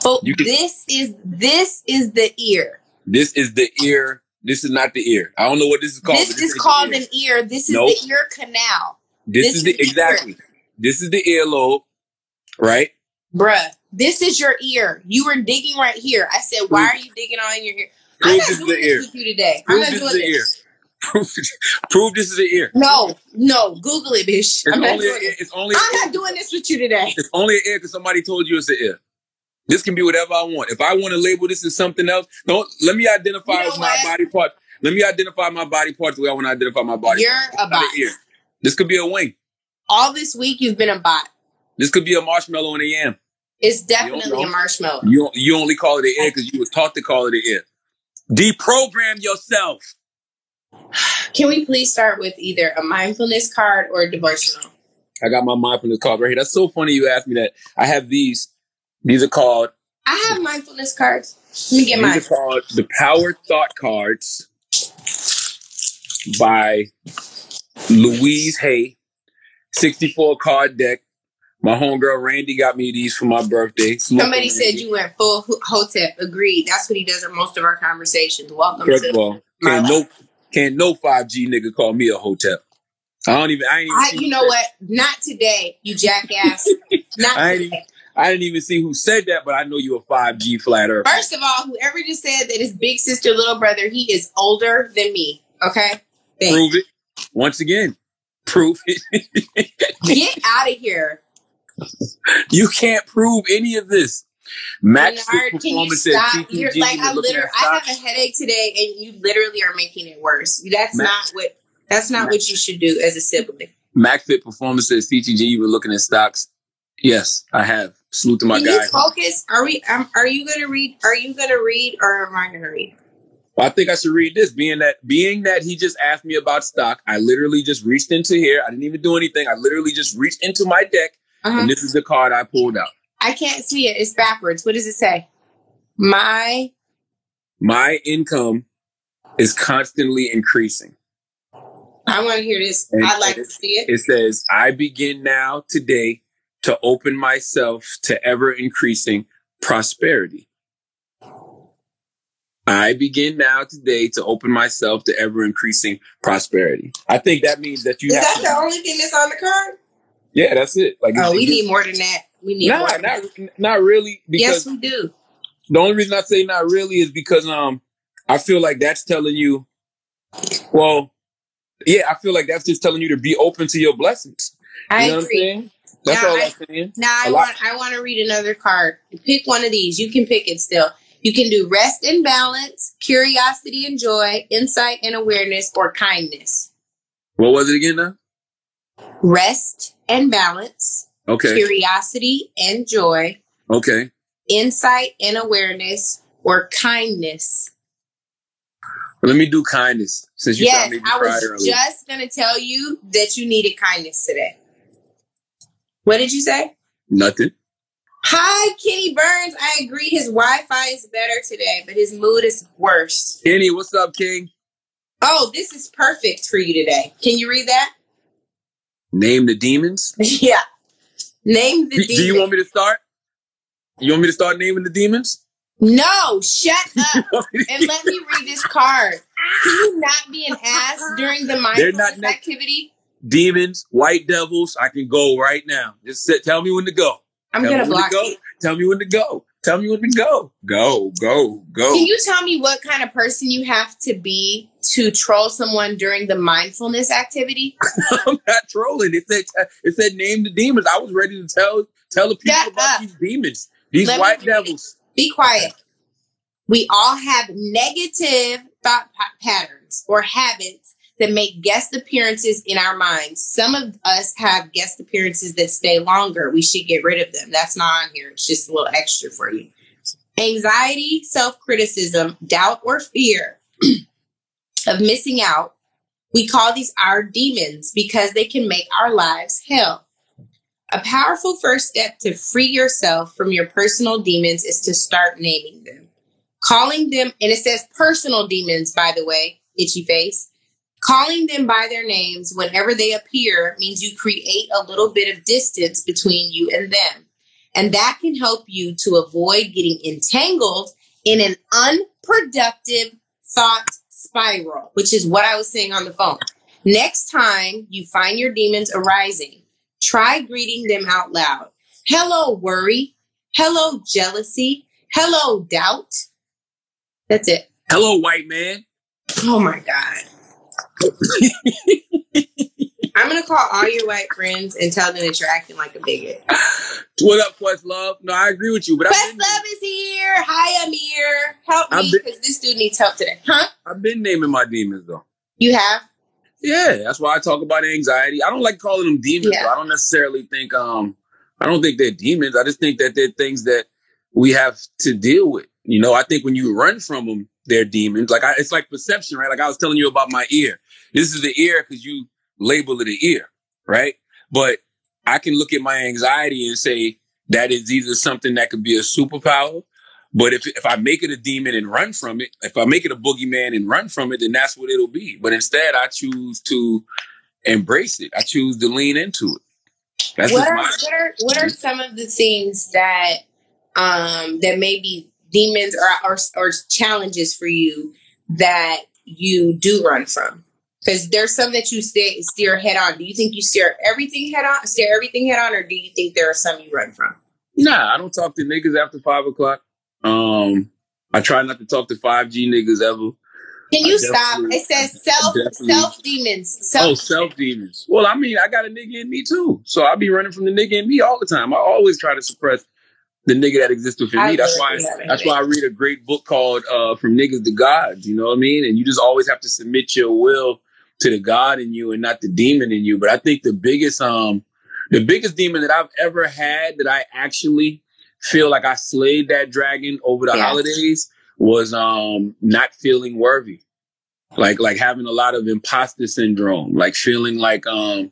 Oh, this is this is the ear. This is the ear. This is not the ear. I don't know what this is called. This is called an ear. This is the ear canal. This is the exactly. This is the earlobe, right? Bruh, this is your ear. You were digging right here. I said, why are you digging on your ear? I'm not doing this with you today. I'm not doing this. Prove this is the ear. No, no. Google it, bitch. I'm not doing this with you today. It's only an ear because somebody told you it's an ear. This can be whatever I want. If I want to label this as something else, don't let me identify as my body part. Let me identify my body part the way I want to identify my body. You're a bot. This could be a wing. All this week you've been a bot. This could be a marshmallow and a yam. It's definitely a marshmallow. You you only call it an ear because you were taught to call it an ear. Deprogram yourself. Can we please start with either a mindfulness card or a devotional? I got my mindfulness card right here. That's so funny you asked me that. I have these. These are called... I have mindfulness cards. Let me get mine. These are called the Power Thought Cards by Louise Hay. sixty-four card deck. My homegirl Randy got me these for my birthday. Smoke Somebody said you went full hotep. Agreed. That's what he does in most of our conversations. Welcome First to of all, can't no, can't no five G nigga call me a hotep. I don't even... I, ain't even I You know that. What? Not today, you jackass. Not I today. I didn't even see who said that, but I know you're a five G flat earther. First of all, whoever just said that his big sister, little brother, he is older than me. Okay? Thanks. Prove it. Once again, prove it. Get out of here. You can't prove any of this. Max performance at T P G. Like I literally, I have a headache today, and you literally are making it worse. That's Max, not what. That's not Max. What you should do as a sibling. MacFit Performance says C T G. You were looking at stocks. Yes, I have. Salute to my Can guy. You focus. Are we? Um, are you going to read? Are you going to read, or am I going to read? Well, I think I should read this, being that being that he just asked me about stock. I literally just reached into here. I didn't even do anything. I literally just reached into my deck. Uh-huh. And this is the card I pulled out. I can't see it. It's backwards. What does it say? My. My income is constantly increasing. I want to hear this. And I'd like it, to see it. It says, I begin now today to open myself to ever increasing prosperity. I begin now today to open myself to ever increasing prosperity. I think that means that you is have that to. Is that the only thing that's on the card? Yeah, that's it. Like, oh, we need more than that. We need nah, more than not, that. Not really. Because yes, we do. The only reason I say not really is because um, I feel like that's telling you, well, yeah, I feel like that's just telling you to be open to your blessings. You I know agree. What I'm saying? That's now all I, I'm saying. Now I want, I want to read another card. Pick one of these. You can pick it still. You can do rest and balance, curiosity and joy, insight and awareness, or kindness. What was it again now? Rest and balance. Okay. Curiosity and joy. Okay. Insight and awareness, or kindness. Well, let me do kindness, since you yes, I was early. Just going to tell you that you needed kindness today. What did you say? Nothing. Hi, Kenny Burns. I agree. His Wi-Fi is better today, but his mood is worse. Kenny, what's up, King? Oh, this is perfect for you today. Can you read that? Name the demons? Yeah. Name the D- demons. Do you want me to start? You want me to start naming the demons? No, shut up and let me read this card. Can you not be an ass during the mindfulness ne- activity? Demons, white devils, I can go right now. Just sit, tell me when to go. I'm going to block you. Tell me when to go. Tell me when to go. Go, go, go. Can you tell me what kind of person you have to be to troll someone during the mindfulness activity? I'm not trolling. It said, it said name the demons. I was ready to tell tell the people Shut about up. These demons, these Let white devils. Be quiet. We all have negative thought patterns or habits that make guest appearances in our minds. Some of us have guest appearances that stay longer. We should get rid of them. That's not on here. It's just a little extra for you. Anxiety, self-criticism, doubt, or fear. of missing out, we call these our demons because they can make our lives hell. A powerful first step to free yourself from your personal demons is to start naming them. Calling them, and it says personal demons, by the way, itchy face. Calling them by their names whenever they appear means you create a little bit of distance between you and them. And that can help you to avoid getting entangled in an unproductive thought spiral, which is what I was saying on the phone. Next time you find your demons arising, try greeting them out loud. Hello, worry. Hello, jealousy. Hello, doubt. That's it. Hello, white man. Oh, my God. I'm going to call all your white friends and tell them that you're acting like a bigot. What up, Quest Love? No, I agree with you. But Quest Love is here. Hi, Amir. Help me because this dude needs help today. Huh? I've been naming my demons, though. You have? Yeah, that's why I talk about anxiety. I don't like calling them demons. Yeah. Though. I don't necessarily think, um, I don't think they're demons. I just think that they're things that we have to deal with. You know, I think when you run from them, they're demons. Like I, it's like perception, right? Like I was telling you about my ear. This is the ear because you label it an ear, right? But I can look at my anxiety and say that is either something that could be a superpower. But if if I make it a demon and run from it, if I make it a boogeyman and run from it, then that's what it'll be. But instead, I choose to embrace it. I choose to lean into it. That's what, are, what are what are some of the things that um, that may be demons or, or or challenges for you that you do run from? Because there's some that you stay, steer head on. Do you think you steer everything head on? Steer everything head on, or do you think there are some you run from? Nah, I don't talk to niggas after five o'clock. Um, I try not to talk to five G niggas ever. Can you stop? It says self self demons. Self- oh, self demons. Well, I mean, I got a nigga in me too, so I be running from the nigga in me all the time. I always try to suppress the nigga that exists within me. That's why. That's why I read a great book called uh, "From Niggas to Gods." You know what I mean? And you just always have to submit your will to the God in you and not the demon in you. But I think the biggest, um, the biggest demon that I've ever had that I actually feel like I slayed that dragon over the yes. holidays was um not feeling worthy. Like like having a lot of imposter syndrome, like feeling like um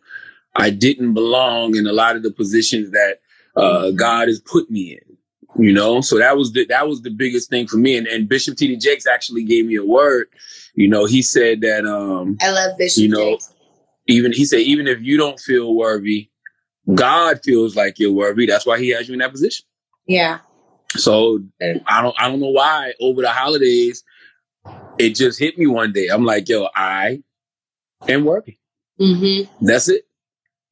I didn't belong in a lot of the positions that uh God has put me in, you know? So that was the that was the biggest thing for me. And and Bishop T D Jakes actually gave me a word. You know, he said that um I love Bishop you know, Jakes. Even he said even if you don't feel worthy, God feels like you're worthy. That's why he has you in that position. Yeah. So I don't I don't know why over the holidays it just hit me one day. I'm like, yo, I am worthy. Mm-hmm. That's it.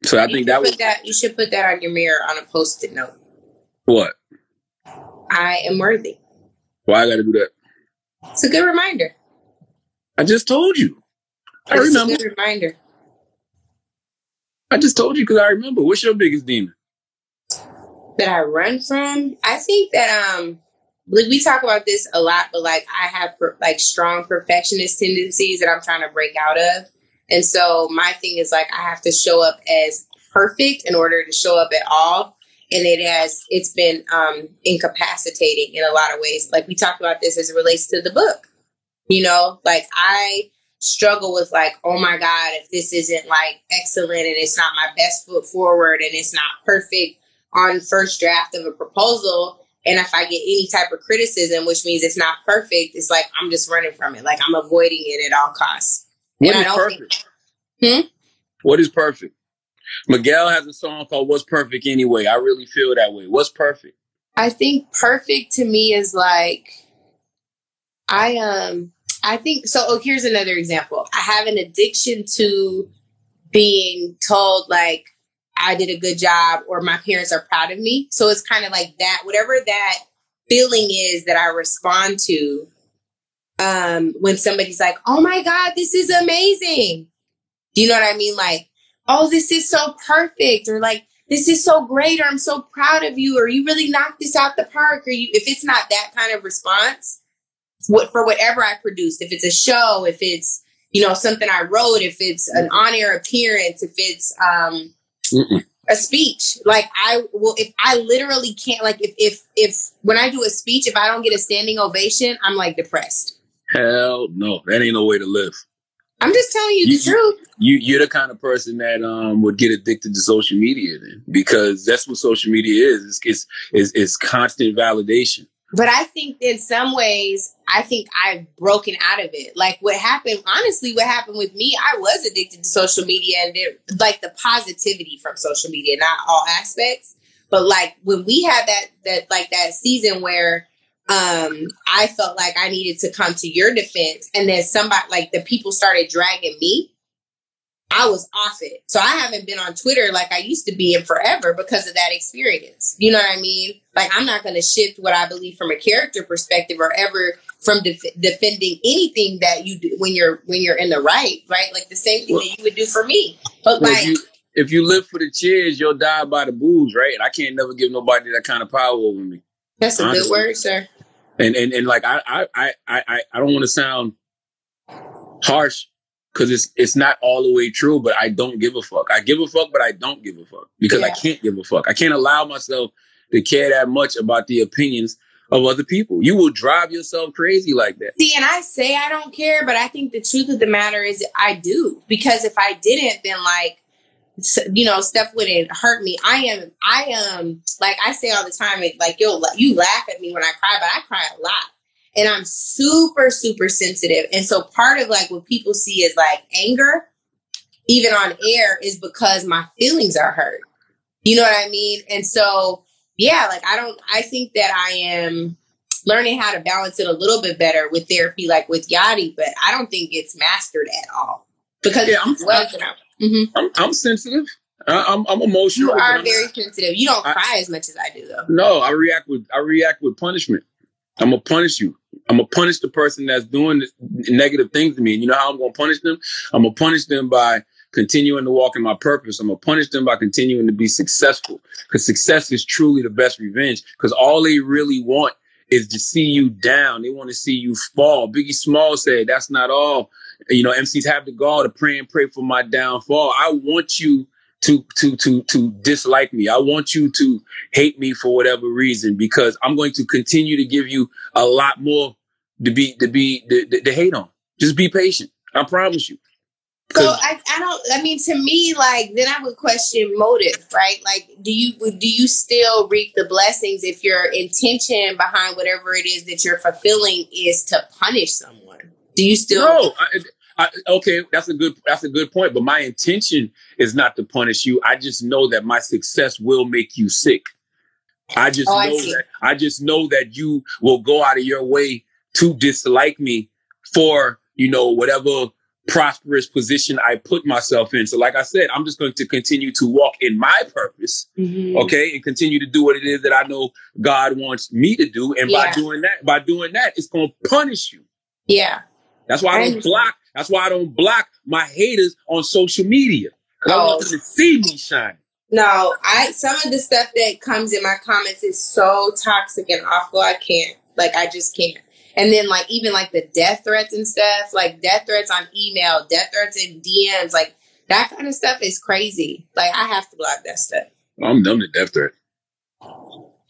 So I you think that was that, you should put that on your mirror on a post-it note. What? I am worthy. Why I gotta do that? It's a good reminder. I just told you. That's I remember. A good reminder. I just told you because I remember. What's your biggest demon? That I run from? I think that um like we talk about this a lot, but like I have per- like strong perfectionist tendencies that I'm trying to break out of. And so my thing is like I have to show up as perfect in order to show up at all. And it has it's been um incapacitating in a lot of ways. Like we talked about this as it relates to the book. You know, like I struggle with like, oh my God, if this isn't like excellent and it's not my best foot forward and it's not perfect on first draft of a proposal, and if I get any type of criticism, which means it's not perfect, it's like I'm just running from it. Like I'm avoiding it at all costs. What and is I don't perfect? Think- hmm? What is perfect? Miguel has a song called "What's Perfect Anyway." I really feel that way. What's perfect? I think perfect to me is like I um I think so. Oh, here's another example. I have an addiction to being told like I did a good job or my parents are proud of me. So it's kind of like that, whatever that feeling is that I respond to um, when somebody's like, oh my God, this is amazing. Do you know what I mean? Like, oh, this is so perfect or like, this is so great or I'm so proud of you or you really knocked this out the park or you, if it's not that kind of response what, for whatever I produced, if it's a show, if it's, you know, something I wrote, if it's an on-air appearance, if it's, um, Mm-mm. a speech, like I will, if I literally can't, like if, if, if when I do a speech, if I don't get a standing ovation, I'm like depressed. Hell no. That ain't no way to live. I'm just telling you, you the truth. You, you're the kind of person that um would get addicted to social media then, because that's what social media is. It's, it's, it's, it's constant validation. But I think in some ways, I think I've broken out of it. Like what happened, honestly, what happened with me, I was addicted to social media and there, like the positivity from social media, not all aspects. But like when we had that, that like that season where um, I felt like I needed to come to your defense, and then somebody, like the people started dragging me, I was off it. So I haven't been on Twitter like I used to be in forever because of that experience. You know what I mean? Like, I'm not going to shift what I believe from a character perspective or ever from def- defending anything that you do when you're, when you're in the right, right? Like the same thing well, that you would do for me. But well, like, if you, if you live for the cheers, you'll die by the booze, right? And I can't never give nobody that kind of power over me. That's a honestly. Good word, sir. And, and, and like, I, I, I, I, I don't want to sound harsh, because it's it's not all the way true, but I don't give a fuck. I give a fuck, but I don't give a fuck because yeah. I can't give a fuck. I can't allow myself to care that much about the opinions of other people. You will drive yourself crazy like that. See, and I say I don't care, but I think the truth of the matter is I do. Because if I didn't, then like, you know, stuff wouldn't hurt me. I am, I am, like I say all the time, like, yo, you laugh at me when I cry, but I cry a lot. And I'm super, super sensitive. And so part of like what people see is like anger, even on air, is because my feelings are hurt. You know what I mean? And so, yeah, like I don't, I think that I am learning how to balance it a little bit better with therapy, like with Yachty, but I don't think it's mastered at all. Because yeah, I'm, well, I, mm-hmm. I'm, I'm sensitive. I, I'm, I'm emotional. You are very I'm, sensitive. You don't I, cry as much as I do though. No, I react with, I react with punishment. I'm going to punish you. I'm going to punish the person that's doing negative things to me. And you know how I'm going to punish them? I'm going to punish them by continuing to walk in my purpose. I'm going to punish them by continuing to be successful, because success is truly the best revenge, because all they really want is to see you down. They want to see you fall. Biggie Small said, that's not all. You know, M Cs have the gall to pray and pray for my downfall. I want you to to to to dislike me. I want you to hate me for whatever reason, because I'm going to continue to give you a lot more to be to be to, to, to hate on. Just be patient. I promise you. So I, I don't. I mean, to me, like then I would question motive, right? Like, do you do you still reap the blessings if your intention behind whatever it is that you're fulfilling is to punish someone? Do you still? No. I, I, okay, that's a good that's a good point. But my intention is not to punish you. I just know that my success will make you sick. I just oh, know I that I just know that you will go out of your way to dislike me for, you know, whatever prosperous position I put myself in. So like I said, I'm just going to continue to walk in my purpose, mm-hmm. okay, and continue to do what it is that I know God wants me to do. And yeah. by doing that, by doing that, it's going to punish you. Yeah, that's why I, I don't block. That's why I don't block my haters on social media. Because oh. I want them to see me shine. No, I some of the stuff that comes in my comments is so toxic and awful. I can't. Like, I just can't. And then, like, even, like, the death threats and stuff. Like, death threats on email, death threats in D Ms. Like, that kind of stuff is crazy. Like, I have to block that stuff. I'm numb to death threats. Hmm?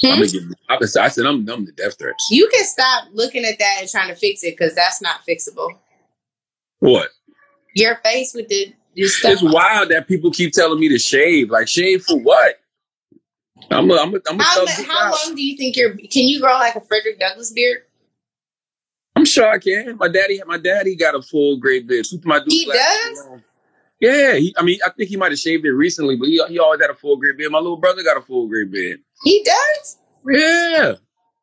I, mean, I said I'm numb to death threats. You can stop looking at that and trying to fix it, because that's not fixable. What? Your face with the, the stuff. It's wild that people keep telling me to shave. Like, shave for what? I'm a, I'm a, I'm a How, how long do you think you're... Can you grow like a Frederick Douglass beard? I'm sure I can. My daddy my daddy got a full gray beard. My dude he does? Long. Yeah. He, I mean, I think he might have shaved it recently, but he, he always had a full gray beard. My little brother got a full gray beard. He does? Yeah.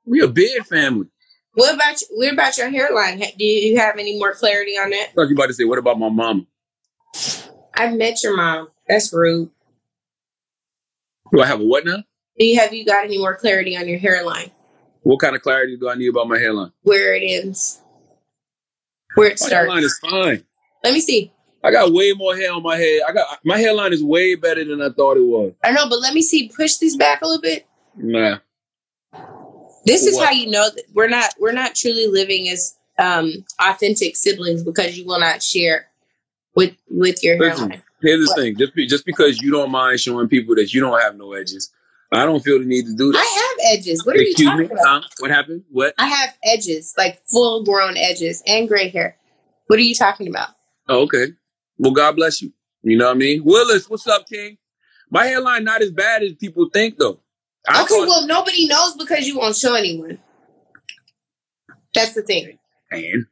We a beard family. What about you, what about your hairline? Do you have any more clarity on that? I thought you about to say, what about my mom? I've met your mom. That's rude. Do I have a what now? Do you, have you got any more clarity on your hairline? What kind of clarity do I need about my hairline? Where it ends. Where it my starts. My hairline is fine. Let me see. I got way more hair on my head. I got my hairline is way better than I thought it was. I know, but let me see. Push this back a little bit. Nah. This is what? How you know that we're not we're not truly living as um, authentic siblings, because you will not share with with your Listen, hairline. Here's the what? thing: just, be, just because you don't mind showing people that you don't have no edges, I don't feel the need to do that. I have edges. What are Excuse you talking me? about? Uh, what happened? What? I have edges, like full grown edges and gray hair. What are you talking about? Oh, okay. Well, God bless you. You know what I mean? Willis, what's up, King? My hairline not as bad as people think, though. I okay, thought... well, nobody knows because you won't show anyone. That's the thing. And?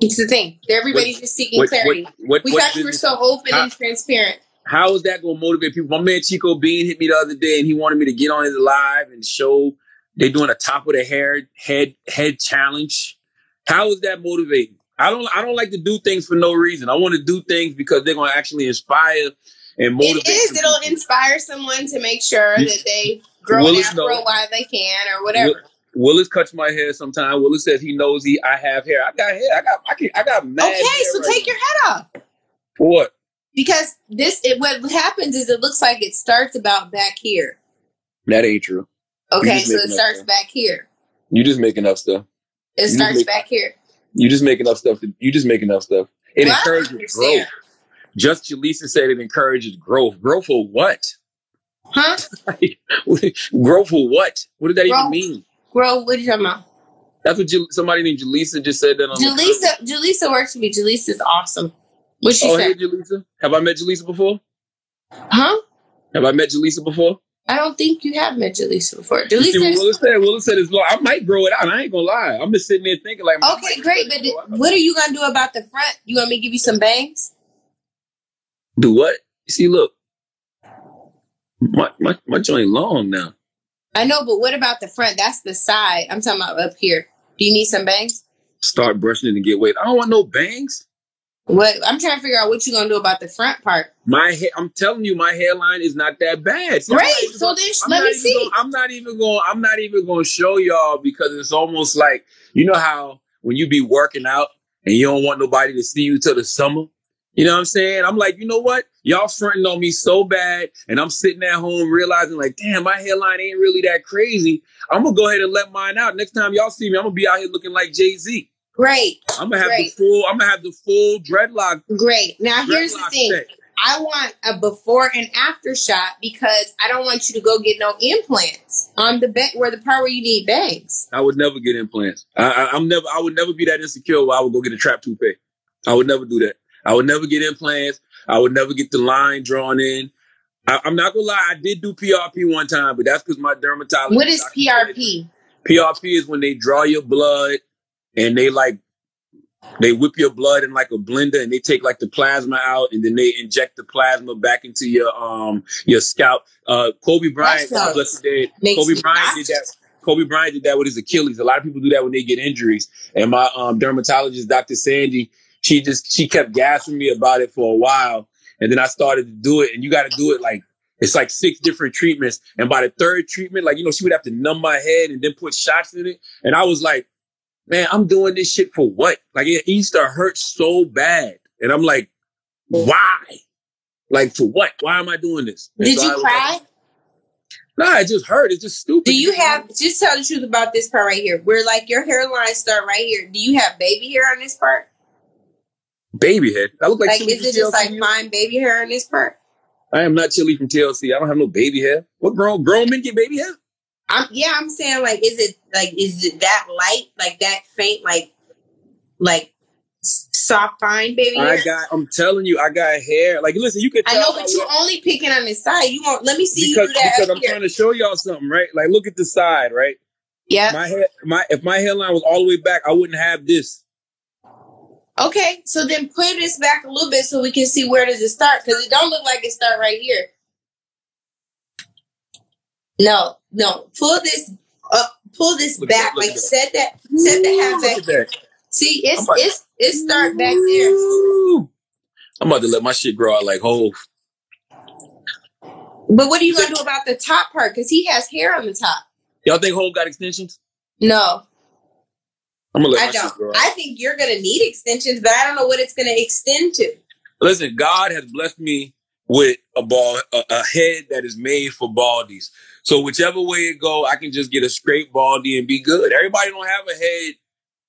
It's the thing. Everybody's what, just seeking what, clarity. What, what, we what, thought you were so open how, and transparent. How is that going to motivate people? My man Chico Bean hit me the other day, and he wanted me to get on his live and show they're doing a top of the hair head head challenge. How is that motivating? I don't. I don't like to do things for no reason. I want to do things because they're going to actually inspire and motivate. It is. It'll people. inspire someone to make sure that they grow an afro while they can or whatever. Will, Willis cuts my hair sometimes. Willis says he knows he I have hair. I got hair. I got. I can. I got mad. Okay, hair so right take now. Your head off. For what? Because this, it, what happens is it looks like it starts about back here. That ain't true. Okay, so it starts stuff. back here. You just making up stuff. It starts make, back here. You just making up stuff. You just making up stuff. It well, encourages growth. Just Jaleesa said it encourages growth. Growth for what? Huh? Growth for what? What did that growth. even mean? Grow, what are you talking about? That's what Jale- somebody named Jaleesa just said that on Jaleesa, the Jaleesa works with me. Jaleesa's awesome. What she oh, said? Hey, Jaleesa. Have I met Jaleesa before? Huh? Have I met Jaleesa before? I don't think you have met Jaleesa before. Jaleesa Willis said, Willis said, I might grow it out. I ain't going to lie. I'm just sitting there thinking like... Okay, great. But did, what are you going to do about the front? You want me to give you some bangs? Do what? See, look. My, my, my joint long now. I know, but what about the front? That's the side. I'm talking about up here. Do you need some bangs? Start brushing it and get weight. I don't want no bangs. What? I'm trying to figure out what you're going to do about the front part. My hair, I'm telling you, my hairline is not that bad. So Great. So then let me see. Gonna, I'm not even going, I'm not even going to show y'all because it's almost like, you know how when you be working out and you don't want nobody to see you till the summer? You know what I'm saying? I'm like, you know what? Y'all fronting on me so bad. And I'm sitting at home realizing like, damn, my hairline ain't really that crazy. I'm going to go ahead and let mine out. Next time y'all see me, I'm going to be out here looking like Jay-Z. Great. I'm gonna have Great. the full. I'm gonna have the full dreadlock. Great. Now here's the thing. Set. I want a before and after shot because I don't want you to go get no implants on the back where the part where you need bangs. I would never get implants. I, I, I'm never. I would never be that insecure where I would go get a trap toupee. I would never do that. I would never get implants. I would never get the line drawn in. I, I'm not gonna lie. I did do P R P one time, but that's because my dermatologist. What is P R P? P R P is when they draw your blood. And they like, they whip your blood in like a blender and they take like the plasma out and then they inject the plasma back into your, um, your scalp. Uh, Kobe Bryant, God bless the dead. Kobe Bryant did that. Kobe Bryant did that with his Achilles. A lot of people do that when they get injuries. And my, um, dermatologist, Doctor Sandy, she just, she kept gasping me about it for a while. And then I started to do it and you got to do it like, it's like six different treatments. And by the third treatment, like, you know, she would have to numb my head and then put shots in it. And I was like, man, I'm doing this shit for what? Like, it used to hurt so bad. And I'm like, why? Like, for what? Why am I doing this? And Did so you cry? Like, nah, it just hurt. It's just stupid. Do you have, just tell the truth about this part right here. Where, like, your hairline start right here. Do you have baby hair on this part? Baby hair? I look like, like is it just like fine baby hair on this part? I am not Chili from T L C. I don't have no baby hair. What, grown, grown men get baby hair? I'm, yeah, I'm saying like, is it like, is it that light, like that faint, like, like soft, fine, baby? Hair? I got, I'm telling you, I got hair. Like, listen, you could. Tell I know, but you're only picking on the side. You won't. Let me see because, you do that because I'm here. Trying to show y'all something, right? Like, look at the side, right? Yeah. My hair, my if my hairline was all the way back, I wouldn't have this. Okay, so then put this back a little bit so we can see where does it start because it don't look like it start right here. No, no. Pull this up. Pull this look back. That, like set that. Set the half back. Here. See, it's about, it's it's start back there. I'm about to let my shit grow out like whole. But what are you gonna do about the top part? Because he has hair on the top. Y'all think Hov got extensions? No. I'm gonna let I my don't. Shit grow out. I think you're gonna need extensions, but I don't know what it's gonna extend to. Listen, God has blessed me with a ball, a, a head that is made for baldies. So whichever way it go, I can just get a straight baldy and be good. Everybody don't have a head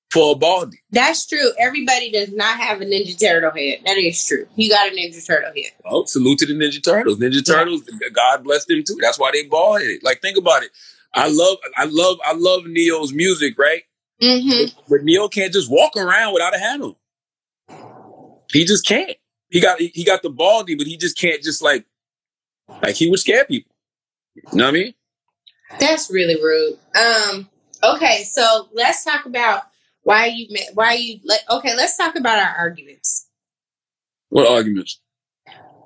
for a baldy. That's true. Everybody does not have a Ninja Turtle head. That is true. You got a Ninja Turtle head. Oh, salute to the Ninja Turtles. Ninja Turtles, yeah. God bless them too. That's why they bald headed. Like, think about it. I love, I love, I love Neo's music, right? Mm-hmm. But, but Neo can't just walk around without a hat on. He just can't. He got he got the baldy, but he just can't just like, like he would scare people. You know what I mean? That's really rude. Um, okay, so let's talk about why you met, why you let, okay, let's talk about our arguments. What arguments?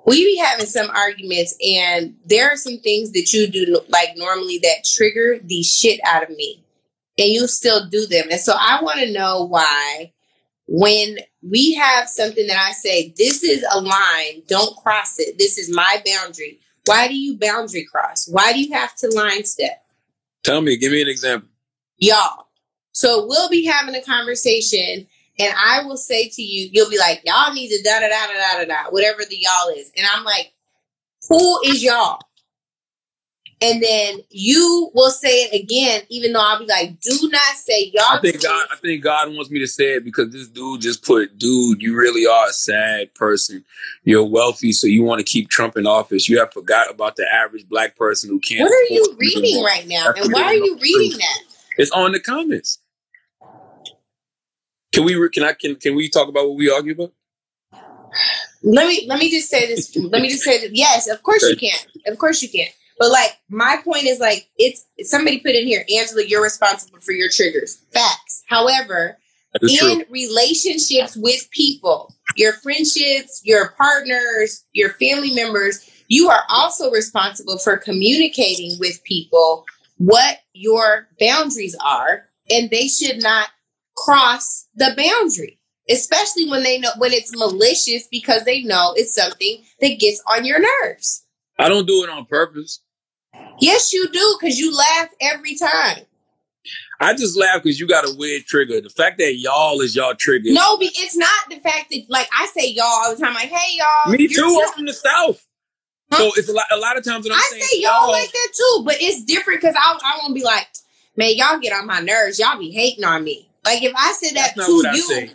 We be having some arguments, and there are some things that you do like normally that trigger the shit out of me, and you still do them. And so I want to know why, when we have something that I say, this is a line, don't cross it. This is my boundary. Why do you boundary cross? Why do you have to line step? Tell me, give me an example. Y'all. So we'll be having a conversation, and I will say to you, you'll be like, y'all need to da da da da da da, whatever the y'all is. And I'm like, who is y'all? And then you will say it again, even though I'll be like, do not say y'all. I think God, I think God wants me to say it because this dude just put, dude, you really are a sad person. You're wealthy, so you want to keep Trump in office. You have forgot about the average black person who can't. What are you reading right now? And why are you reading that? It's on the comments. Can we? Can I? Can Can we talk about what we argue about? Let me. Let me just say this. Let me just say this. Yes, of course you can. Of course you can. But, like, my point is, like, it's somebody put in here, Angela, you're responsible for your triggers. Facts. However, in true. relationships with people, your friendships, your partners, your family members, you are also responsible for communicating with people what your boundaries are, and they should not cross the boundary, especially when they know when it's malicious because they know it's something that gets on your nerves. I don't do it on purpose. Yes, you do, because you laugh every time. I just laugh because you got a weird trigger. The fact that y'all is y'all trigger. No, it's not the fact that, like, I say y'all all the time. Like, hey, y'all. Me too. I'm from the South. Huh? So it's a lot, a lot of times when I'm I saying I say y'all, y'all like that too, but it's different because I, I won't be like, man, y'all get on my nerves. Y'all be hating on me. Like, if I said that to you,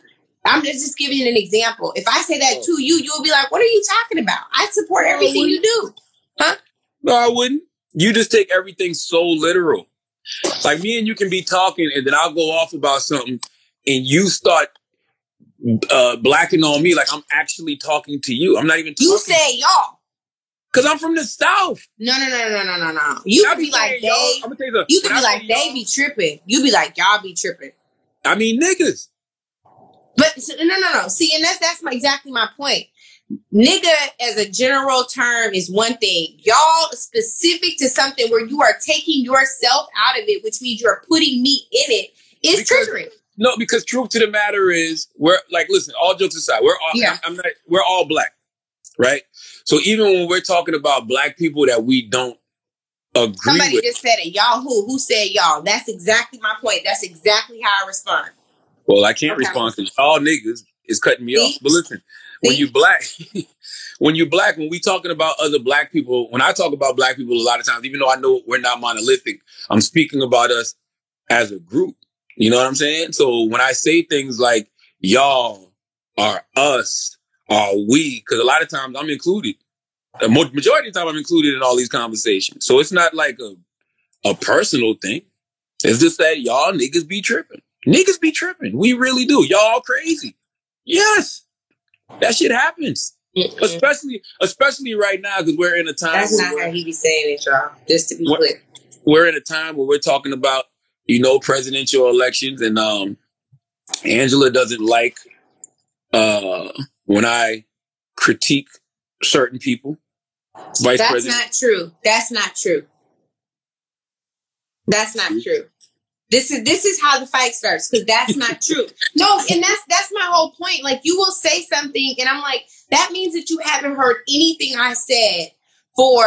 I'm just giving you an example. If I say that to you, you'll be like, what are you talking about? I support everything I you do. Huh? No, I wouldn't. You just take everything so literal. Like, me and you can be talking, and then I'll go off about something, and you start uh, blacking on me like I'm actually talking to you. I'm not even talking. You say y'all. Because I'm from the South. No, no, no, no, no, no, no. You could be like, they, I'm gonna tell you the, you could be like, they be tripping. You be like, y'all be tripping. I mean, niggas. But, no, no, no. See, and that's, that's my, exactly my point. Nigga as a general term is one thing. Y'all specific to something where you are taking yourself out of it, which means you're putting me in it, is because, triggering. No, because truth to the matter is, we're like, listen, all jokes aside, we're all, yeah. I'm, I'm not, we're all black, right? So even when we're talking about black people that we don't agree Somebody with. Just said it. Y'all who? Who said y'all? That's exactly my point. That's exactly how I respond. Well, I can't okay. respond because y'all niggas is cutting me See? off. But listen. When you black, when you black, when we talking about other black people, when I talk about black people a lot of times, even though I know we're not monolithic, I'm speaking about us as a group. You know what I'm saying? So when I say things like y'all or us or we, because a lot of times I'm included. The majority of the time I'm included in all these conversations. So it's not like a, a personal thing. It's just that y'all niggas be tripping. Niggas be tripping. We really do. Y'all crazy. Yes. That shit happens, mm-hmm. especially especially right now because we're in a time. That's not how he be saying it, y'all. Just to be clear, we're in a time where we're talking about you know presidential elections, and um, Angela doesn't like uh, when I critique certain people. Vice That's President. not true. That's not true. That's not true. This is this is how the fight starts because that's not true. No, and that's that's my whole point. Like, you will say something, and I'm like, that means that you haven't heard anything I said for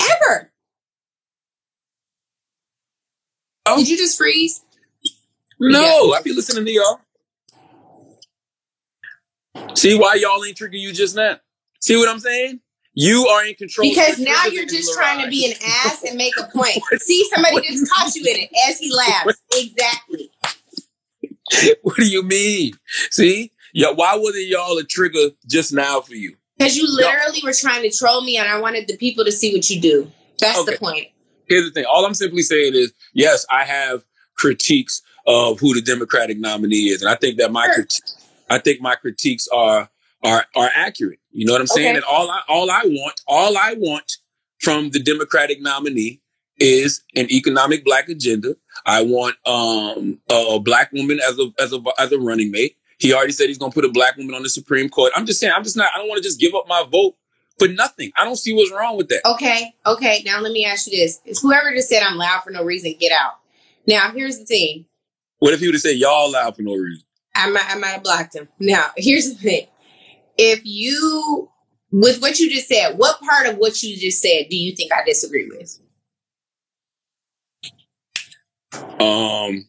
ever. Oh. Did you just freeze? No, yeah. I be listening to y'all. See why y'all ain't tricking you just now? See what I'm saying? You are in control. Because now you're just trying to be an ass and make a point. See, somebody just caught you in it as he laughs. Exactly. What do you mean? See? Yeah, why wasn't y'all a trigger just now for you? Because you literally y'all. were trying to troll me, and I wanted the people to see what you do. That's okay. the point. Here's the thing. All I'm simply saying is, yes, I have critiques of who the Democratic nominee is. And I think that my sure. critique, I think my critiques are are are accurate. You know what I'm saying? Okay. And all I all I want, all I want from the Democratic nominee is an economic Black agenda. I want um, a, a Black woman as a as a as a running mate. He already said he's going to put a Black woman on the Supreme Court. I'm just saying, I'm just not. I don't want to just give up my vote for nothing. I don't see what's wrong with that. Okay, okay. Now let me ask you this: it's whoever just said I'm loud for no reason, get out. Now here's the thing. What if he would have said y'all loud for no reason? I might, I might have blocked him. Now here's the thing: if you, with what you just said, what part of what you just said do you think I disagree with? Um,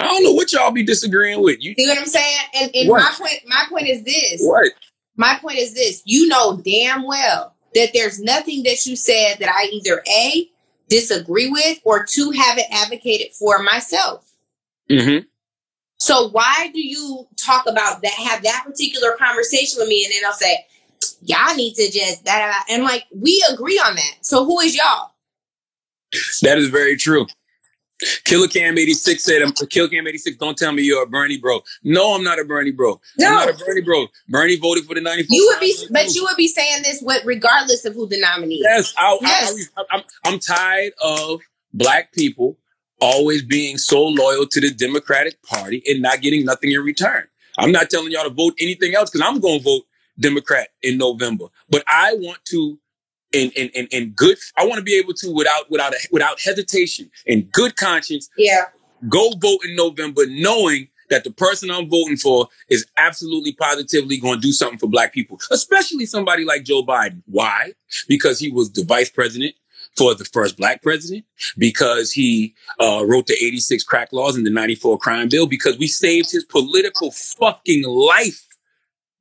I don't know what y'all be disagreeing with. You see what I'm saying? And, and my point, my point is this. What? My point is this. You know damn well that there's nothing that you said that I either A, disagree with, or two, haven't advocated for myself. Mm-hmm. So why do you talk about that, have that particular conversation with me, and then I'll say, y'all need to just, that, and like, we agree on that. So who is y'all? That is very true. Killer Cam eighty-six said, Killer Cam eighty-six, don't tell me you're a Bernie bro. No, I'm not a Bernie bro. No. I'm not a Bernie bro. Bernie voted for the ninety-four. You would be, but you would be saying this with regardless of who the nominee is. Yes, I, yes. I, I, I'm, I'm tired of Black people always being so loyal to the Democratic Party and not getting nothing in return. I'm not telling y'all to vote anything else because I'm going to vote Democrat in November. But I want to And and and and good. I want to be able to, without without a, without hesitation, in good conscience, yeah, go vote in November, knowing that the person I'm voting for is absolutely positively going to do something for Black people, especially somebody like Joe Biden. Why? Because he was the vice president for the first Black president. Because he uh, wrote the eighty-six crack laws and the ninety-four crime bill. Because we saved his political fucking life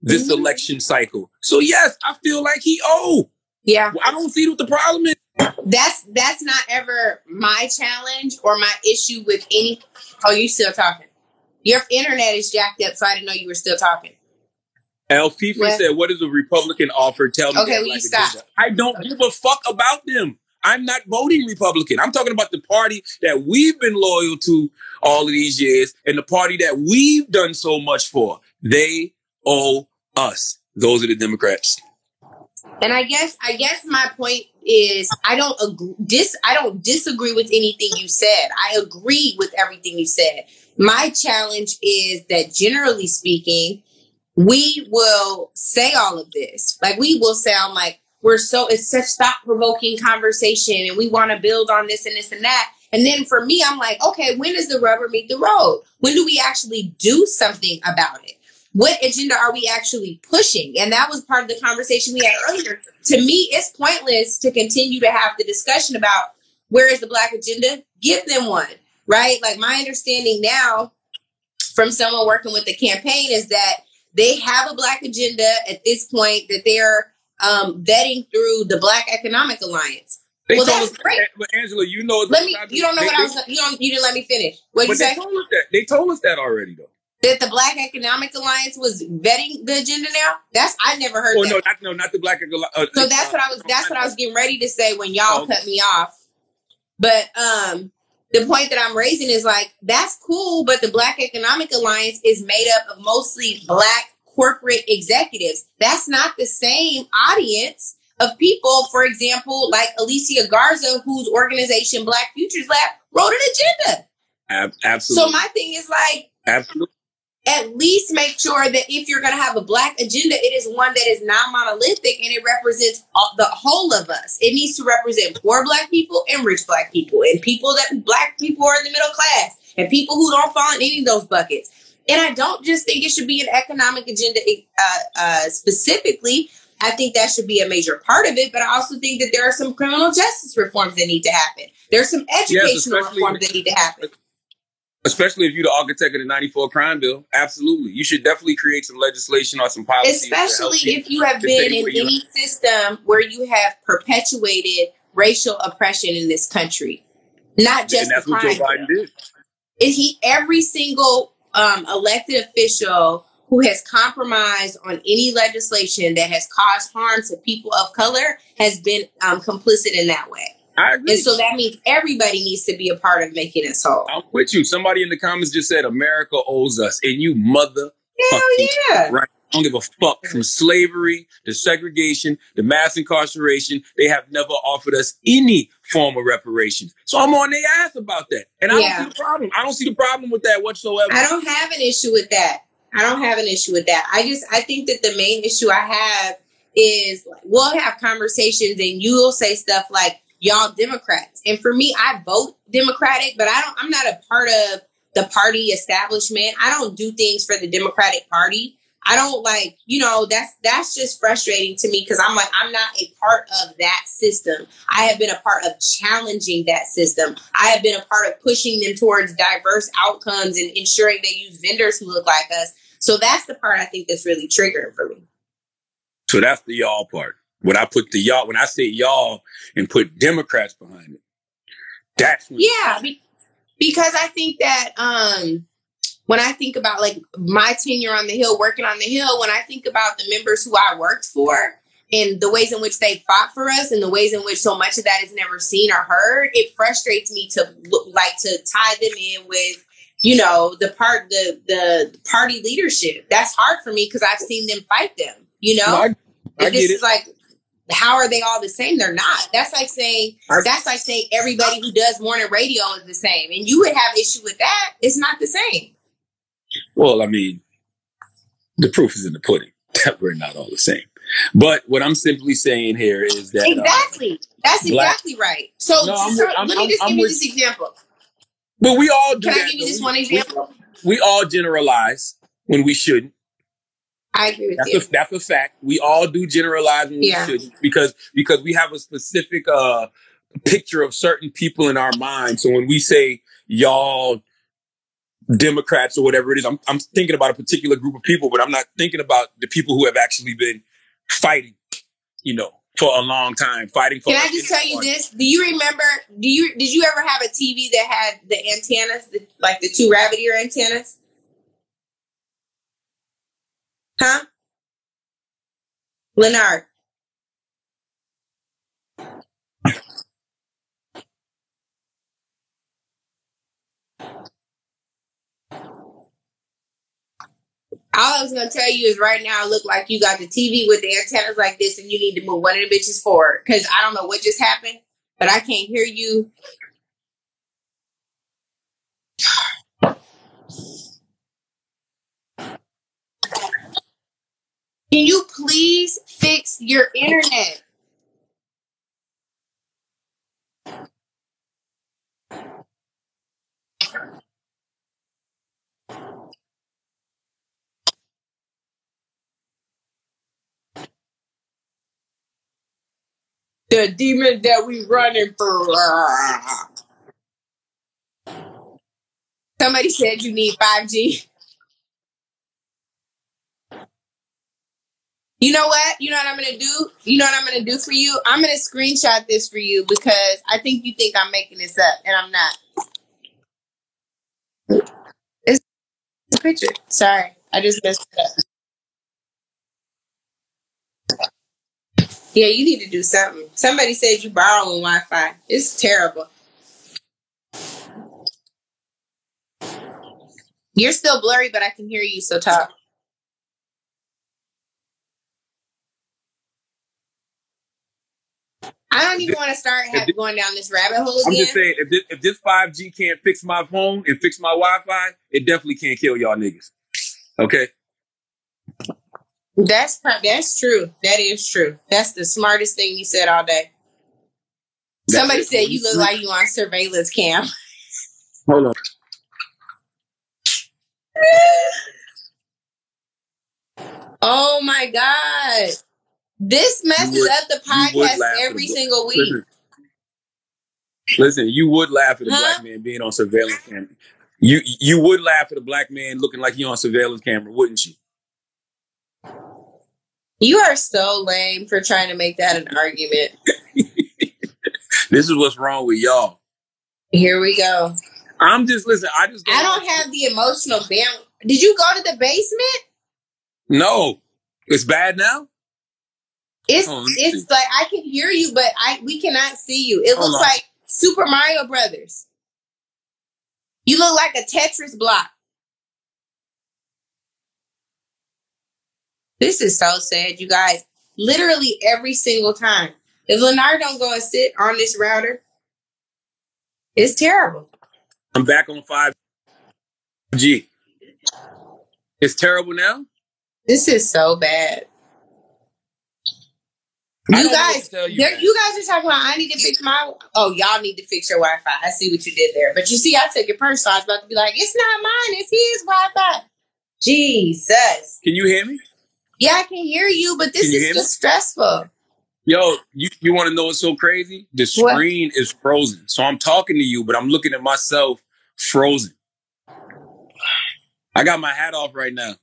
this mm-hmm. election cycle. So yes, I feel like he owed. Yeah, I don't see what the problem is. That's that's not ever my challenge or my issue with any. Oh, you still talking? Your internet is jacked up, so I didn't know you were still talking. El Fifi yeah. said, "What does a Republican offer? Tell me." Okay, well, you stop. Agenda. I don't okay. give a fuck about them. I'm not voting Republican. I'm talking about the party that we've been loyal to all of these years, and the party that we've done so much for. They owe us. Those are the Democrats. And I guess I guess my point is I don't agree, dis I don't disagree with anything you said. I agree with everything you said. My challenge is that generally speaking, we will say all of this. Like we will sound like we're so it's such thought-provoking conversation and we want to build on this and this and that. And then for me, I'm like, okay, when does the rubber meet the road? When do we actually do something about it? What agenda are we actually pushing? And that was part of the conversation we had earlier. To me, it's pointless to continue to have the discussion about where is the Black agenda? Give them one, right? Like my understanding now from someone working with the campaign is that they have a Black agenda at this point that they're um, vetting through the Black Economic Alliance. They well, told that's us great. That, but Angela, you know, let me, you don't know they, what they, I was, you, don't, you didn't let me finish. What'd you say? Told us that. They told us that already though. That the Black Economic Alliance was vetting the agenda now? That's I never heard oh, that. No, not, no, not the Black Economic Alliance. Uh, so that's uh, what I was that's what I was getting ready to say when y'all oh, cut me off. But um, the point that I'm raising is like, that's cool, but the Black Economic Alliance is made up of mostly Black corporate executives. That's not the same audience of people, for example, like Alicia Garza, whose organization Black Futures Lab wrote an agenda. Ab- absolutely. So my thing is like, absolutely. At least make sure that if you're going to have a Black agenda, it is one that is not monolithic and it represents all, the whole of us. It needs to represent poor Black people and rich Black people and people that Black people are in the middle class and people who don't fall in any of those buckets. And I don't just think it should be an economic agenda uh, uh, specifically. I think that should be a major part of it. But I also think that there are some criminal justice reforms that need to happen. There's some educational yes, reforms that need to happen. Especially if you're the architect of the ninety-four crime bill. Absolutely. You should definitely create some legislation or some policy. Especially if you have been in any system where you have perpetuated racial oppression in this country. Not just the crime bill. And that's what Joe Biden did. Is he, every single um, elected official who has compromised on any legislation that has caused harm to people of color has been um, complicit in that way. I agree. And so that means everybody needs to be a part of making us whole. I'm with you. Somebody in the comments just said America owes us, and you mother Hell yeah. Right. I don't give a fuck. From slavery to segregation to mass incarceration, they have never offered us any form of reparations. So I'm on their ass about that. And I yeah. don't see the problem. I don't see the problem with that whatsoever. I don't have an issue with that. I don't have an issue with that. I just, I think that the main issue I have is like, we'll have conversations and you'll say stuff like, y'all Democrats. And for me, I vote Democratic, but I don't, I'm not a part of the party establishment. I don't do things for the Democratic Party. I don't like, you know, that's that's just frustrating to me because I'm like, I'm not a part of that system. I have been a part of challenging that system. I have been a part of pushing them towards diverse outcomes and ensuring they use vendors who look like us. So that's the part I think that's really triggering for me. So that's the y'all part. When I put the y'all, when I say y'all and put Democrats behind it, that's when yeah, be- because I think that, um, when I think about like my tenure on the Hill, working on the Hill, when I think about the members who I worked for and the ways in which they fought for us and the ways in which so much of that is never seen or heard, it frustrates me to look, like to tie them in with, you know, the part, the, the party leadership. That's hard for me because I've seen them fight them, you know, no, I, I this is it. Like, how are they all the same? They're not. That's like saying, I, that's like saying everybody who does morning radio is the same. And you would have issue with that. It's not the same. Well, I mean, the proof is in the pudding that we're not all the same. But what I'm simply saying here is that exactly. Uh, That's black, exactly right. So, no, I'm, so I'm, let me just I'm, give I'm you with, this example. But we all do. Can that, I give you though. Just one example? We, we all generalize when we shouldn't. I agree with that's you. A, that's a fact. We all do generalize when yeah. we shouldn't because because we have a specific uh, picture of certain people in our mind. So when we say y'all Democrats or whatever it is, I'm I'm thinking about a particular group of people, but I'm not thinking about the people who have actually been fighting, you know, for a long time, fighting for. Can I just tell you this? Do you remember? Do you did you ever have a T V that had the antennas, the, like the two rabbit ear antennas? Huh? Leonard. All I was going to tell you is right now, it looked like you got the T V with the antennas like this and you need to move one of the bitches forward because I don't know what just happened, but I can't hear you. Can you please fix your internet? The demon that we running for. Somebody said you need five G. You know what? You know what I'm going to do? You know what I'm going to do for you? I'm going to screenshot this for you because I think you think I'm making this up and I'm not. It's a picture. Sorry. I just messed it up. Yeah, you need to do something. Somebody said you borrowing Wi-Fi. It's terrible. You're still blurry, but I can hear you, so talk. I don't even want to start have, going down this rabbit hole again. I'm just saying, if this, if this five G can't fix my phone and fix my Wi-Fi, it definitely can't kill y'all niggas. Okay? That's that's true. That is true. That's the smartest thing you said all day. That's Somebody said you look like you on surveillance cam. Hold on. Oh my God. This messes would, up the podcast every the single week. Listen, listen, you would laugh at a huh? black man being on surveillance camera. You you would laugh at a black man looking like he on surveillance camera, wouldn't you? You are so lame for trying to make that an argument. This is what's wrong with y'all. Here we go. I'm just, listen, I just... Don't I don't have the emotional bandwidth. Did you go to the basement? No. It's bad now? It's oh, it's see. Like, I can hear you, but I we cannot see you. It Hold looks on. Like Super Mario Brothers. You look like a Tetris block. This is so sad, you guys. Literally every single time. If Leonardo don't go and sit on this router, it's terrible. I'm back on five G. It's terrible now? This is so bad. You guys, you, you guys are talking about, I need to fix my, oh, y'all need to fix your Wi-Fi. I see what you did there. But you see, I took it personal. I was about to be like, it's not mine. It's his Wi-Fi. Jesus. Can you hear me? Yeah, I can hear you, but this is just stressful. Yo, you, you want to know what's so crazy? The screen is frozen. So I'm talking to you, but I'm looking at myself frozen. I got my hat off right now.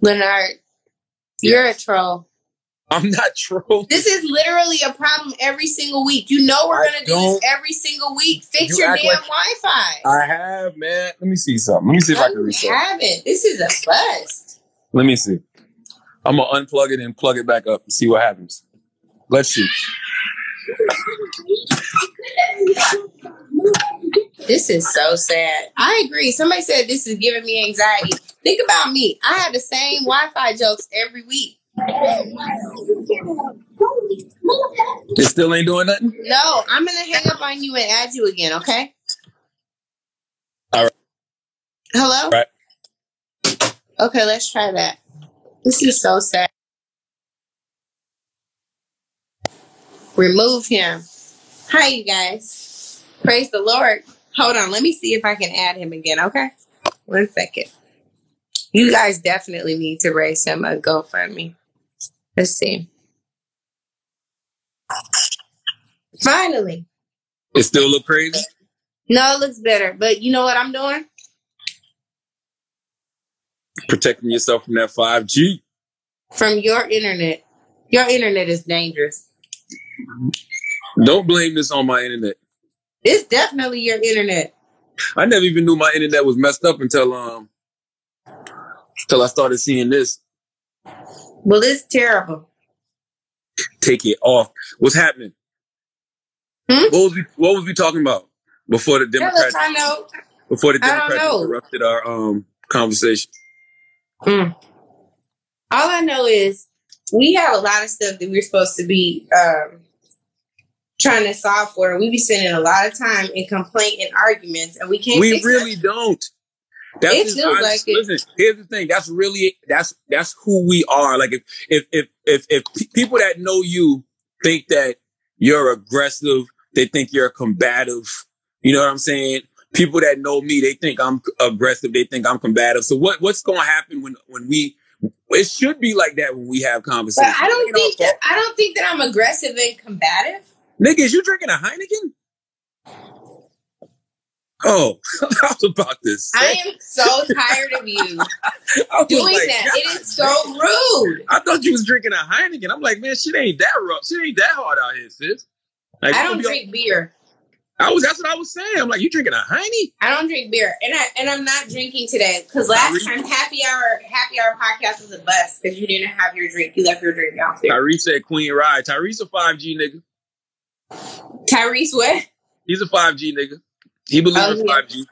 Leonard, you're a troll. I'm not trolling. This is literally a problem every single week. You know we're going to do this every single week. Fix your damn like Wi-Fi. I have, man. Let me see something. Let me see if I can reset. I haven't. This is a bust. Let me see. I'm going to unplug it and plug it back up and see what happens. Let's see. This is so sad. I agree. Somebody said this is giving me anxiety. Think about me. I have the same Wi-Fi jokes every week. It still ain't doing nothing? No, I'm going to hang up on you and add you again, okay? All right. Hello? All right. Okay, let's try that. This is so sad. Remove him. Hi, you guys. Praise the Lord. Hold on. Let me see if I can add him again, okay? One second. You guys definitely need to raise him a GoFundMe. Let's see. Finally. It still look crazy? No, it looks better. But you know what I'm doing? Protecting yourself from that five G. From your internet. Your internet is dangerous. Don't blame this on my internet. It's definitely your internet. I never even knew my internet was messed up until um until I started seeing this. Well, it's terrible. Take it off. What's happening? Hmm? What was we What was we talking about before the Democrats? I know. Before the Democrats interrupted our um conversation. Mm. All I know is we have a lot of stuff that we're supposed to be um, trying to solve for. We be spending a lot of time in complaint and arguments, and we can't. We fix really that. Don't. That's it feels honest. Like it. Listen, here's the thing. That's really that's that's who we are. Like if if if if, if p- people that know you think that you're aggressive, they think you're combative. You know what I'm saying? People that know me, they think I'm aggressive. They think I'm combative. So what what's going to happen when when we? It should be like that when we have conversations. But I don't you know, think that, I don't think that I'm aggressive and combative. Niggas, you drinking a Heineken? Oh, I was about this. I am so tired of you doing like, that. God, it is so rude. I thought you was drinking a Heineken. I'm like, man, shit ain't that rough. Shit ain't that hard out here, sis. Like, I don't drink all- beer. I was. That's what I was saying. I'm like, you drinking a Heine? I don't drink beer, and I and I'm not drinking today because last re- time happy hour happy hour podcast was a bust because you didn't have your drink. You left your drink out there. Tyrese said Queen Rye. Tyrese a five G nigga. Tyrese what? He's a five G nigga. He believes oh, in five G.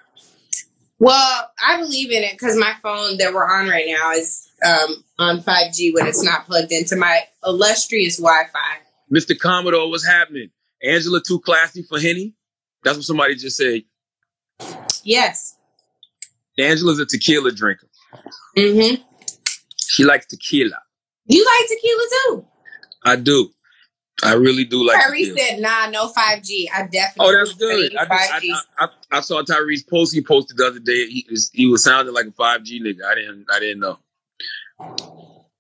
Well, I believe in it because my phone that we're on right now is um, on five G when it's not plugged into my illustrious Wi-Fi. Mister Commodore, what's happening? Angela too classy for Henny. That's what somebody just said. Yes. Angela's a tequila drinker. Mm-hmm. She likes tequila. You like tequila too? I do. I really do like Tyrese tequila. Tyrese said, nah, no five G. I definitely. Oh, that's good. I, I, I, I, I saw Tyrese post. He posted the other day. He was, he was sounding like a five G nigga. I didn't. I didn't know.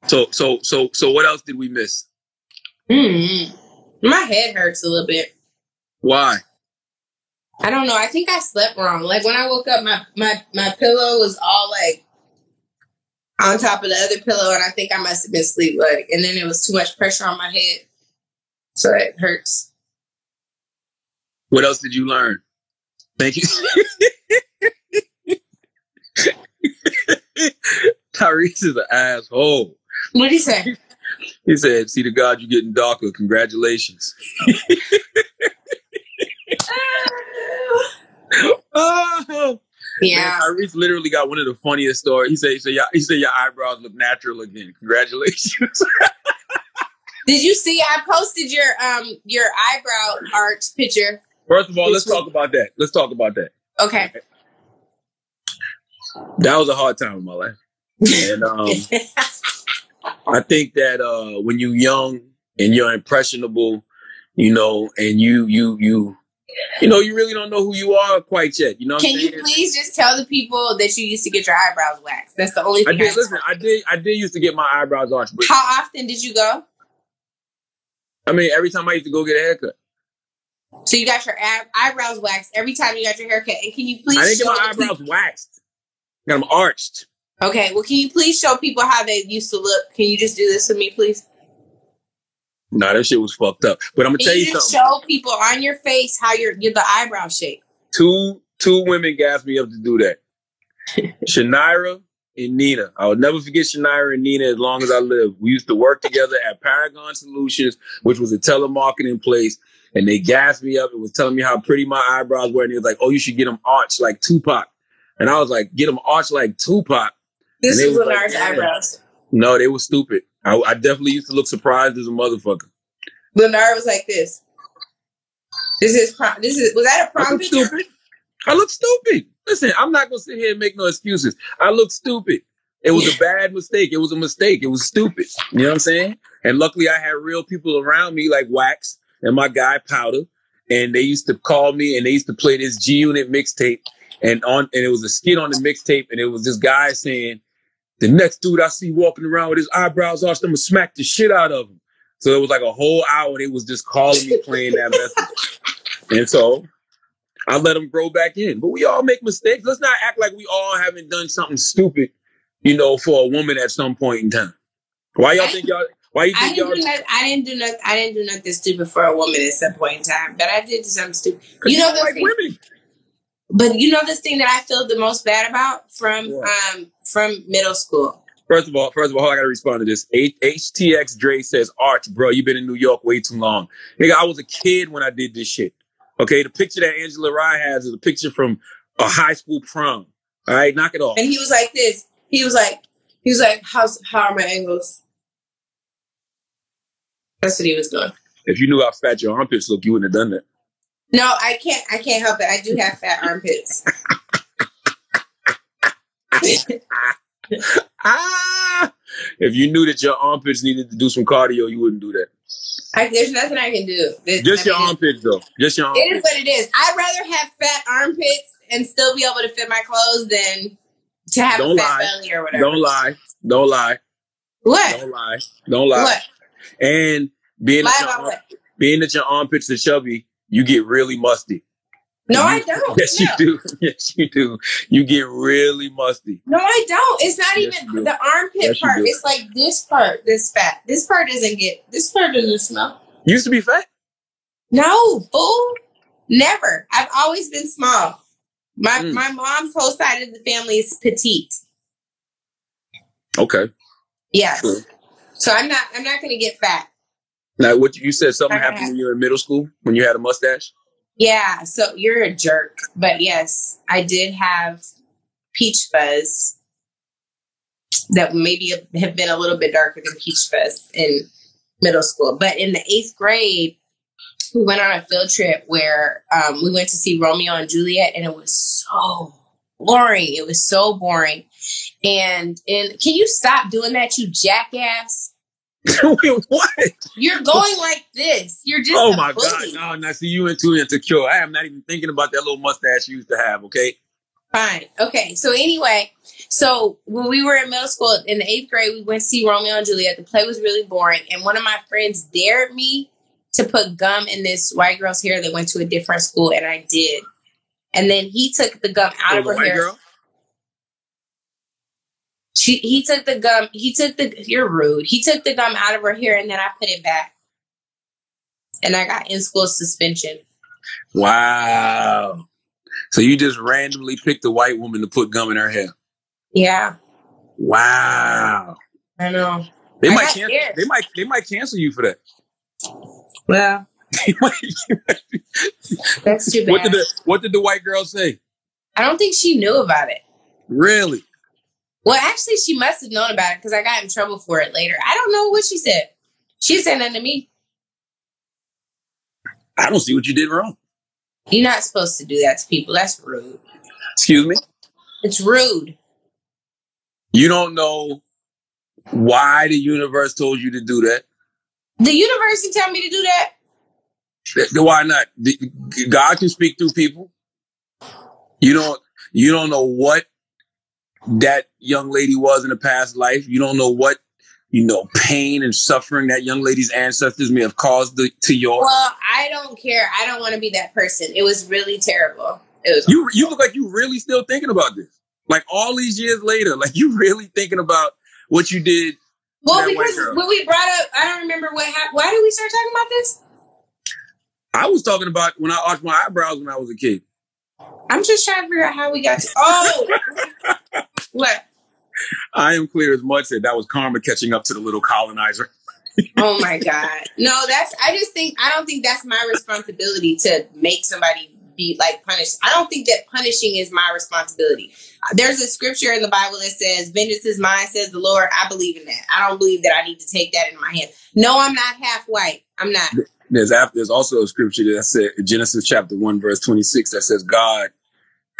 So, so, so, so, what else did we miss? Mm-hmm. My head hurts a little bit. Why? I don't know. I think I slept wrong. Like when I woke up, my, my, my pillow was all like on top of the other pillow. And I think I must have been sleep like, and then it was too much pressure on my head. So it hurts. What else did you learn? Thank you. Tyrese is an asshole. What did he say? He said, see to God, you're getting darker. Congratulations. Oh, Yeah. Man, Tyrese literally got one of the funniest stories. He said, he said, yeah, he said your eyebrows look natural again. Congratulations. Did you see? I posted your um your eyebrow art picture. First of all, let's talk about that. Let's talk about that. Okay. That was a hard time in my life. And um, I think that uh, when you're young and you're impressionable, you know, and you, you, you, you know, you really don't know who you are quite yet. You know what Can I'm saying? You please just tell the people that you used to get your eyebrows waxed? That's the only thing I did. I listen, I did, I did used to get my eyebrows arched. But how often did you go? I mean, every time I used to go get a haircut. So you got your ab- eyebrows waxed every time you got your haircut. And can you please I didn't show get my eyebrows people- waxed. I got them arched. Okay. Well, can you please show people how they used to look? Can you just do this to me, please? No, nah, that shit was fucked up. But I'm going to tell you, you something. Show people on your face how your the eyebrow shape. Two two women gassed me up to do that. Shanira and Nina. I will never forget Shanira and Nina as long as I live. We used to work together at Paragon Solutions, which was a telemarketing place. And they gassed me up and was telling me how pretty my eyebrows were. And they was like, oh, you should get them arched like Tupac. And I was like, get them arched like Tupac. This is when our eyebrows. No, they were stupid. I, I definitely used to look surprised as a motherfucker. Lenard was like this. This is prom- this is was that a prom picture? Stupid. I look stupid. Listen, I'm not gonna sit here and make no excuses. I look stupid. It was a bad mistake. It was a mistake. It was stupid. You know what I'm saying? And luckily, I had real people around me like Wax and my guy Powder, and they used to call me and they used to play this G Unit mixtape, and on and it was a skit on the mixtape, and it was this guy saying, the next dude I see walking around with his eyebrows arched, I'm going to smack the shit out of him. So it was like a whole hour. They was just calling me, playing that message. And so I let them grow back in. But we all make mistakes. Let's not act like we all haven't done something stupid, you know, for a woman at some point in time. Why y'all think y'all... Why you think I didn't y'all... do nothing. I didn't do nothing. I didn't do nothing stupid for a woman at some point in time. But I did something stupid. You know the like thing... women. But you know this thing that I feel the most bad about from... Yeah. um. From middle school. First of all, first of all, I gotta respond to this. H- HTX Dre says, "Arch, bro, you've been in New York way too long, nigga. I was a kid when I did this shit. Okay, the picture that Angela Rye has is a picture from a high school prom. All right, knock it off." And he was like this. He was like, he was like, "How how are my angles?" That's what he was doing. If you knew how fat your armpits look, you wouldn't have done that. No, I can't. I can't help it. I do have fat armpits. ah, if you knew that your armpits needed to do some cardio, you wouldn't do that. I, there's nothing I can do. There's, just I your mean, armpits, though. Just your armpits. It is what it is. I'd rather have fat armpits and still be able to fit my clothes than to have Don't a fat lie. belly or whatever. Don't lie. Don't lie. What? Don't lie. Don't lie. What? And being lie that your, being that your armpits are chubby, you get really musty. No, I don't. Yes, no. you do. Yes, you do. You get really musty. No, I don't. It's not yes, even the armpit yes, part. It's like this part, this fat. This part doesn't get, this part doesn't smell. You used to be fat? No, fool. Never. I've always been small. My mm. my mom's whole side of the family is petite. Okay. Yes. Sure. So I'm not, I'm not going to get fat. Now, what you said something happened happen. when you were in middle school, when you had a mustache? Yeah, so you're a jerk. But yes, I did have peach fuzz that maybe have been a little bit darker than peach fuzz in middle school. But in the eighth grade, we went on a field trip where um, we went to see Romeo and Juliet, and it was so boring. It was so boring. And, and can you stop doing that, you jackass? Wait, what? You're going like this. You're just oh my bully. God! No, now see you into insecure. I am not even thinking about that little mustache you used to have. Okay. Fine. Okay. So anyway, so when we were in middle school in the eighth grade, we went to see Romeo and Juliet. The play was really boring, and one of my friends dared me to put gum in this white girl's hair that went to a different school, and I did. And then he took the gum out oh, of her hair. Girl? She, he took the gum. He took the. You're rude. He took the gum out of her hair, and then I put it back, and I got in school suspension. Wow! So you just randomly picked a white woman to put gum in her hair? Yeah. Wow. I know. They I might. Cancel, they might. They might cancel you for that. Well, that's too bad. What did the What did the white girl say? I don't think she knew about it. Really? Well, actually, she must have known about it because I got in trouble for it later. I don't know what she said. She said nothing to me. I don't see what you did wrong. You're not supposed to do that to people. That's rude. Excuse me? It's rude. You don't know why the universe told you to do that? The universe didn't tell me to do that. Why not? God can speak through people. You don't, you don't know what that young lady was in a past life. You don't know what, you know, pain and suffering that young lady's ancestors may have caused the, to yours. Well, I don't care. I don't want to be that person. It was really terrible. It was. You, you look like you really still thinking about this. Like all these years later, like you really thinking about what you did. Well, because when we brought up, I don't remember what happened. Why did we start talking about this? I was talking about when I arched my eyebrows when I was a kid. I'm just trying to figure out how we got to... Oh! What? I am clear as mud said that was karma catching up to the little colonizer. Oh, my God. No, that's... I just think... I don't think that's my responsibility to make somebody be, like, punished. I don't think that punishing is my responsibility. There's a scripture in the Bible that says, vengeance is mine, says the Lord. I believe in that. I don't believe that I need to take that in my hand. No, I'm not half white. I'm not... There's, after, there's also a scripture that said Genesis chapter one, verse twenty-six, that says God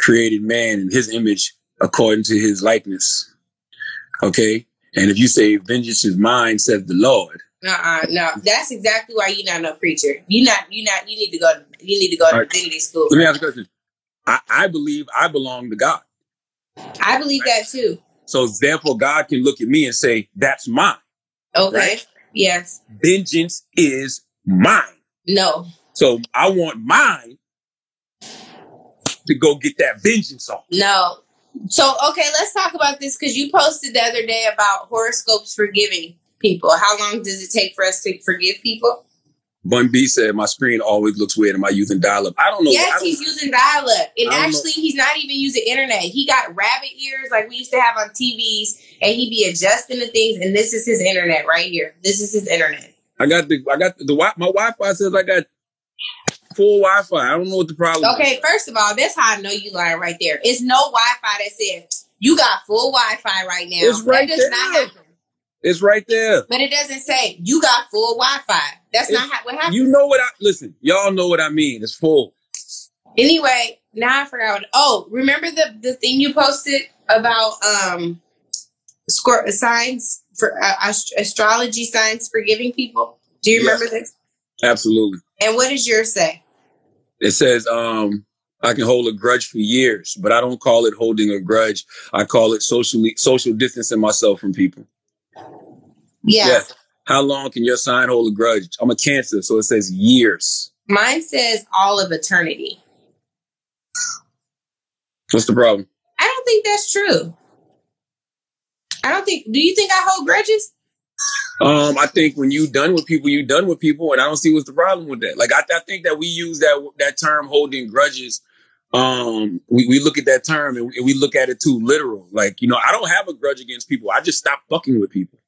created man in his image according to his likeness. OK, and if you say vengeance is mine, says the Lord. Uh-uh, no, that's exactly why you're not no preacher. You're not you not you need to go. You need to go to right. Divinity school. Let me ask you a question. I, I believe I belong to God. I believe right? that, too. So therefore, God can look at me and say, that's mine. OK, right? Yes. Vengeance is mine. No. So I want mine to go get that vengeance on. No. So, okay, let's talk about this because you posted the other day about horoscopes forgiving people. How long does it take for us to forgive people? Bun B said, my screen always looks weird in my using dial-up. I don't know. Yes, don't, he's using dial-up. And actually, know. He's not even using internet. He got rabbit ears like we used to have on T Vs, and he'd be adjusting the things, and this is his internet right here. This is his internet. I got the, I got the, the, my Wi-Fi says I got full Wi-Fi. I don't know what the problem okay, is. Okay, first of all, that's how I know you lying right there. It's no Wi-Fi that says you got full Wi-Fi right now. It's right that does there. Not happen. It's right there. But it doesn't say you got full Wi-Fi. That's it's, not how, what happens. You know what I, listen, y'all know what I mean. It's full. Anyway, now I forgot. What, oh, remember the, the thing you posted about um score, signs? For uh, ast- astrology signs for giving people. Do you remember yes. this? Absolutely. And what does yours say? It says, um, I can hold a grudge for years, but I don't call it holding a grudge. I call it socially social distancing myself from people. Yeah. yeah. How long can your sign hold a grudge? I'm a Cancer, so it says years. Mine says all of eternity. What's the problem? I don't think that's true. I don't think, do you think I hold grudges? Um, I think when you done with people, you done with people. And I don't see what's the problem with that. Like, I, I think that we use that that term holding grudges. Um, we, we look at that term and we look at it too literal. Like, you know, I don't have a grudge against people. I just stop fucking with people.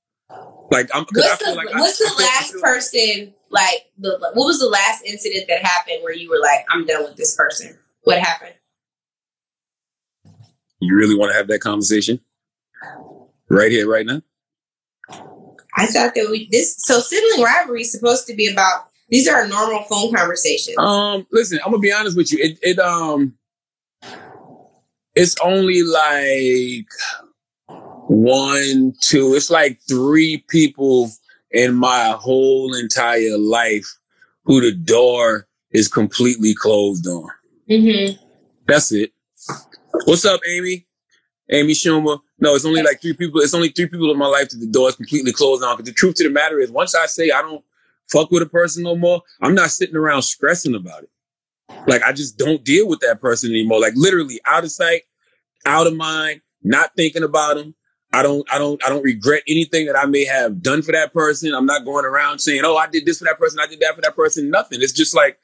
Like, I'm, cause what's I feel the, like what's I, the I last person, like, the, what was the last incident that happened where you were like, I'm done with this person? What happened? You really want to have that conversation? Right here, right now. I thought that we this so sibling rivalry is supposed to be about these are normal phone conversations. Um, listen, I'm gonna be honest with you. It, it um, it's only like one, two. It's like three people in my whole entire life who the door is completely closed on. Mm-hmm. That's it. What's up, Amy? Amy Schumer. No, it's only like three people. It's only three people in my life that the door is completely closed on. Because the truth to the matter is, once I say I don't fuck with a person no more, I'm not sitting around stressing about it. Like, I just don't deal with that person anymore. Like, literally out of sight, out of mind, not thinking about them. I don't, I don't, I don't regret anything that I may have done for that person. I'm not going around saying, oh, I did this for that person. I did that for that person. Nothing. It's just like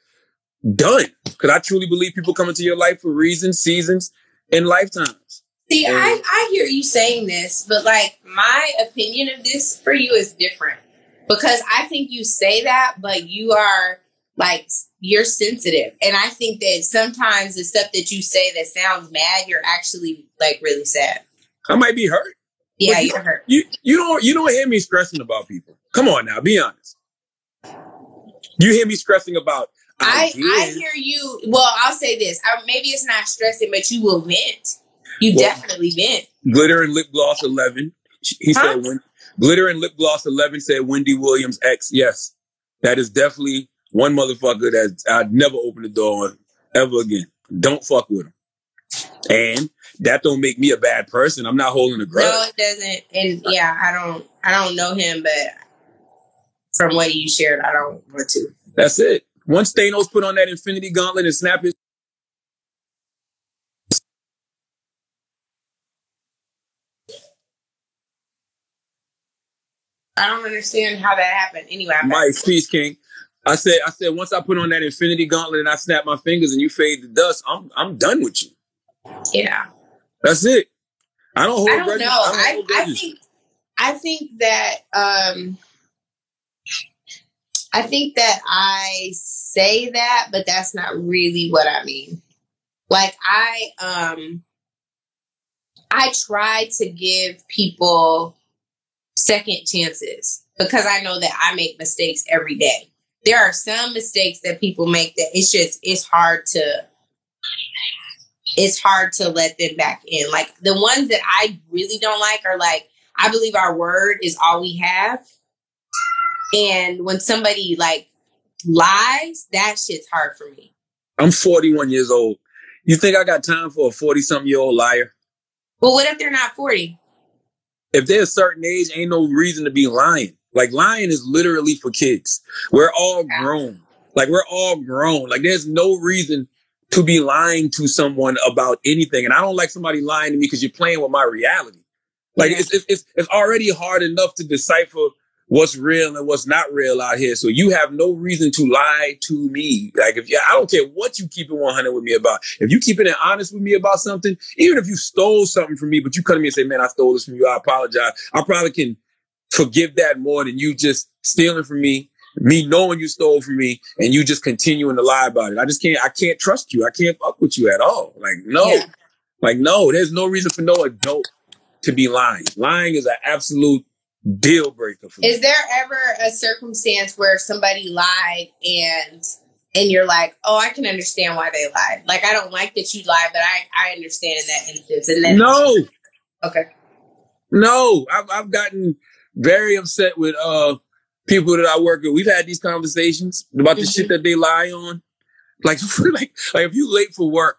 done. Because I truly believe people come into your life for reasons, seasons, and lifetimes. See, I, I hear you saying this, but like my opinion of this for you is different because I think you say that, but you are Like, you're sensitive. And I think that sometimes the stuff that you say that sounds mad, you're actually like really sad. I might be hurt. Yeah, you, you're hurt. You you don't you don't hear me stressing about people. Come on now, be honest. You hear me stressing about I, I hear you. Well, I'll say this. I, maybe it's not stressing, but you will vent. You well, definitely vent. Glitter and lip gloss eleven. He huh? said when, Glitter and lip gloss eleven said Wendy Williams X. Yes, that is definitely one motherfucker that I'd never open the door on ever again. Don't fuck with him. And that don't make me a bad person. I'm not holding a grudge. No, it doesn't. And yeah, I don't. I don't know him, but from what you shared, I don't want to. That's it. Once Thanos put on that Infinity Gauntlet and snap his... I don't understand how that happened. Anyway, I'm my speech king. I said, I said, once I put on that Infinity Gauntlet and I snap my fingers and you fade to dust, I'm, I'm done with you. Yeah, that's it. I don't hold. I don't know. I, don't I, I think. I think that. Um, I think that I say that, but that's not really what I mean. Like, I, um, I try to give people second chances because I know that I make mistakes every day. There are some mistakes that people make that it's just, it's hard to, it's hard to let them back in. Like, the ones that I really don't like are like, I believe our word is all we have. And when somebody, like, lies, that shit's hard for me. I'm forty-one years old. You think I got time for a forty-something-year-old liar? Well, what if they're not forty? If they're a certain age, ain't no reason to be lying. Like, lying is literally for kids. We're all yeah. grown. Like, we're all grown. Like, there's no reason to be lying to someone about anything. And I don't like somebody lying to me because you're playing with my reality. Like, yeah. it's, it's, it's, it's already hard enough to decipher what's real and what's not real out here. So you have no reason to lie to me. Like, if you, I don't care what you keep it one hundred with me about. If you keep it honest with me about something, even if you stole something from me, but you come to me and say, man, I stole this from you, I apologize. I probably can forgive that more than you just stealing from me, me knowing you stole from me, and you just continuing to lie about it. I just can't, I can't trust you. I can't fuck with you at all. Like, no, yeah. like, no, there's no reason for no adult to be lying. Lying is an absolute deal breaker for me. Is there ever a circumstance where somebody lied and and you're like, oh, I can understand why they lied. Like, I don't like that you lied, but I, I understand in that instance. And then no. Okay. No. I've, I've gotten very upset with uh people that I work with. We've had these conversations about the mm-hmm. shit that they lie on. Like, like, like if you late for work,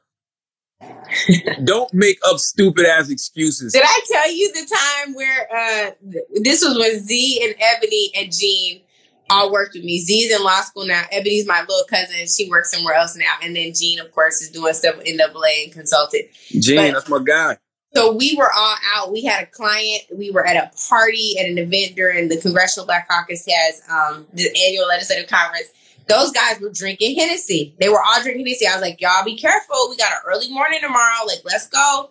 don't make up stupid ass excuses. Did I tell you the time where uh, th- this was when Z and Ebony and Jean all worked with me? Z's in law school now. Ebony's my little cousin. She works somewhere else now. And then Jean, of course, is doing stuff with N double A and consultant. Jean, but, that's my guy. So we were all out. We had a client. We were at a party at an event during the Congressional Black Caucus has um, the annual legislative conference. Those guys were drinking Hennessy. They were all drinking Hennessy. I was like, y'all be careful. We got an early morning tomorrow. Like, let's go.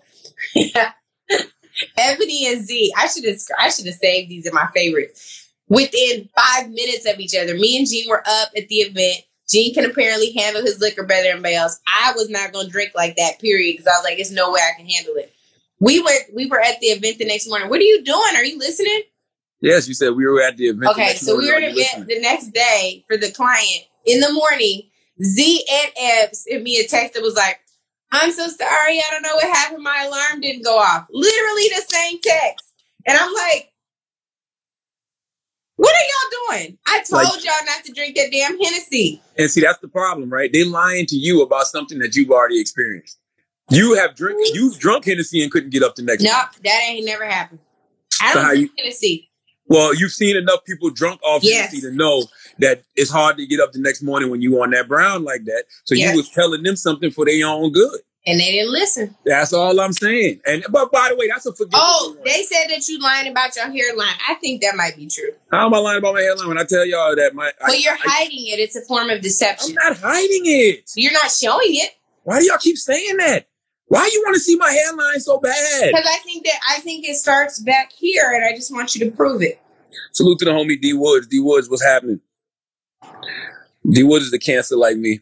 Yeah. Ebony and Z. I should have I should have saved these in my favorites. Within five minutes of each other, me and Gene were up at the event. Gene can apparently handle his liquor better than anybody else. I was not going to drink like that, period, because I was like, there's no way I can handle it. We went. We were at the event the next morning. What are you doing? Are you listening? Yes, you said we were at the event. Okay, so we were at the event the next day for the client. In the morning, Z and Eb sent me a text that was like, I'm so sorry, I don't know what happened. My alarm didn't go off. Literally the same text. And I'm like, what are y'all doing? I told like, y'all not to drink that damn Hennessy. And see, that's the problem, right? They lying to you about something that you've already experienced. You have drink, you've drunk Hennessy and couldn't get up the next day. No, nope, that ain't never happened. I don't so drink you- Hennessy. Well, you've seen enough people drunk off yes. Hennessy to know that it's hard to get up the next morning when you on that brown like that. So yes. you was telling them something for their own good. And they didn't listen. That's all I'm saying. And but by the way, that's a forgivable Oh, one. They said that you lying about your hairline. I think that might be true. How am I lying about my hairline when I tell y'all that? my? Well, I, you're I, hiding I, it. It's a form of deception. I'm not hiding it. You're not showing it. Why do y'all keep saying that? Why you want to see my hairline so bad? Because I think that I think it starts back here, and I just want you to prove it. Salute to the homie D. Woods. D. Woods, what's happening? D. Woods is the cancer like me.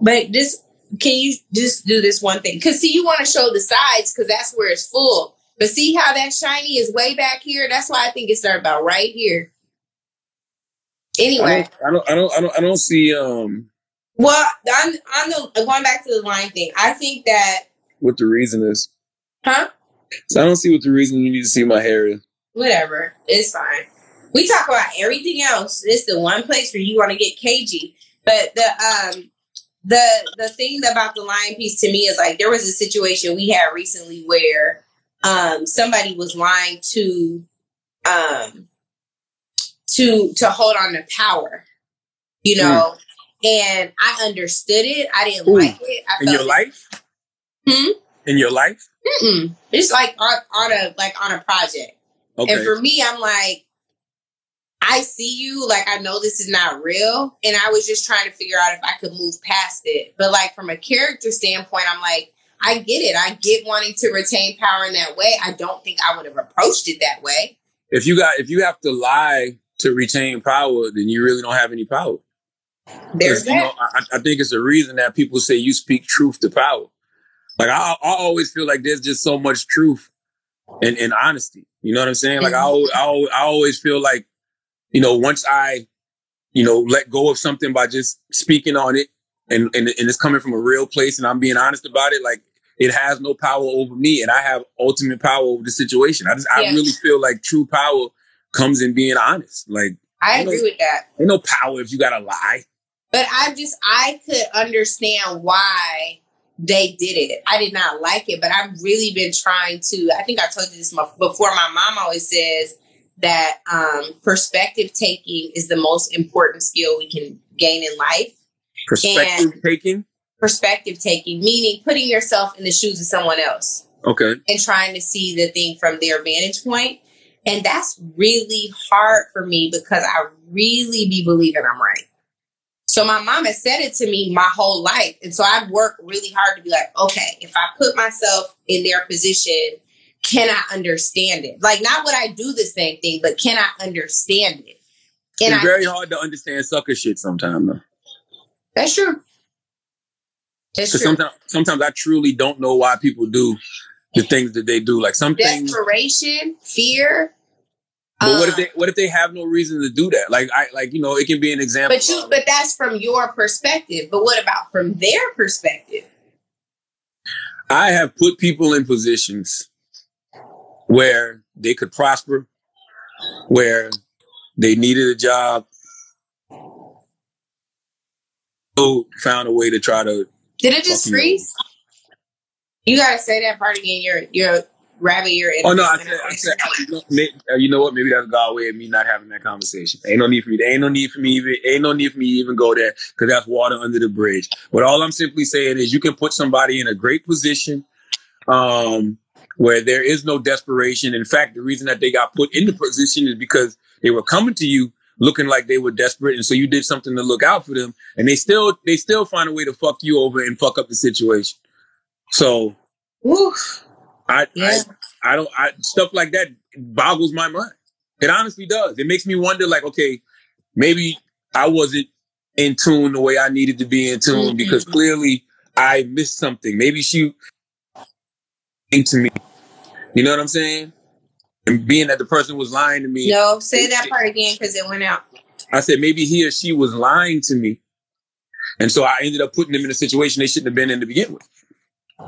But this, can you just do this one thing? Because see, you want to show the sides because that's where it's full. But see how that shiny is way back here? That's why I think it's about right here. Anyway, I don't, I don't, I don't, I don't see. Um, well, I'm, I'm the, going back to the line thing. I think that what the reason is, huh? So I don't see what the reason you need to see my hair is. Whatever, it's fine. We talk about everything else. It's the one place where you want to get cagey. But the um, the the thing about the lying piece to me is like there was a situation we had recently where um somebody was lying to um. to to hold on to power, you know, mm. and I understood it. I didn't Ooh. Like it. I felt in your like, life? Hmm? In your life? Mm-mm. It's like on, on a like on a project. Okay. And for me, I'm like, I see you. Like, I know this is not real. And I was just trying to figure out if I could move past it. But like from a character standpoint, I'm like, I get it. I get wanting to retain power in that way. I don't think I would have approached it that way. If you got, if you have to lie to retain power, then you really don't have any power. There's that. You know, I, I think it's a reason that people say you speak truth to power. Like I, I always feel like there's just so much truth and, and honesty. You know what I'm saying? Like mm-hmm. I, I, I always feel like, you know, once I, you know, let go of something by just speaking on it and, and, and it's coming from a real place and I'm being honest about it, like it has no power over me and I have ultimate power over the situation. I just, yeah. I really feel like true power comes in being honest. Like I agree no, with that. Ain't no power if you gotta lie. But I just I could understand why they did it. I did not like it, but I've really been trying to. I think I told you this before. My mom always says that um, perspective taking is the most important skill we can gain in life. Perspective and taking. Perspective taking, meaning putting yourself in the shoes of someone else. Okay. And trying to see the thing from their vantage point. And that's really hard for me because I really be believing I'm right. So my mom has said it to me my whole life. And so I've worked really hard to be like, okay, if I put myself in their position, can I understand it? Like, not would I do the same thing, but can I understand it? And it's I, very hard to understand sucker shit sometimes, though. That's true. That's true. Sometimes, sometimes I truly don't know why people do the things that they do. Like some things. Desperation, fear. But um, what if they what if they have no reason to do that? Like I like you know it can be an example. But you but that's from your perspective. But what about from their perspective? I have put people in positions where they could prosper, where they needed a job, who found a way to try to. Did it just freeze? You gotta say that part again. You're you're. Rabbit, you're in. Oh no! I said, I said, you know what? Maybe that's God's way of me not having that conversation. Ain't no need for me. Ain't no need for me. Even, ain't no need for me to even go there because that's water under the bridge. But all I'm simply saying is, you can put somebody in a great position um, where there is no desperation. In fact, the reason that they got put in the position is because they were coming to you looking like they were desperate, and so you did something to look out for them, and they still they still find a way to fuck you over and fuck up the situation. So. Oof. I, yeah. I I don't I stuff like that boggles my mind. It honestly does. It makes me wonder like, okay, maybe I wasn't in tune the way I needed to be in tune mm-hmm. because clearly I missed something. Maybe she into me. You know what I'm saying? And being that the person was lying to me. No, say that part again because it went out. I said maybe he or she was lying to me. And so I ended up putting them in a situation they shouldn't have been in to begin with.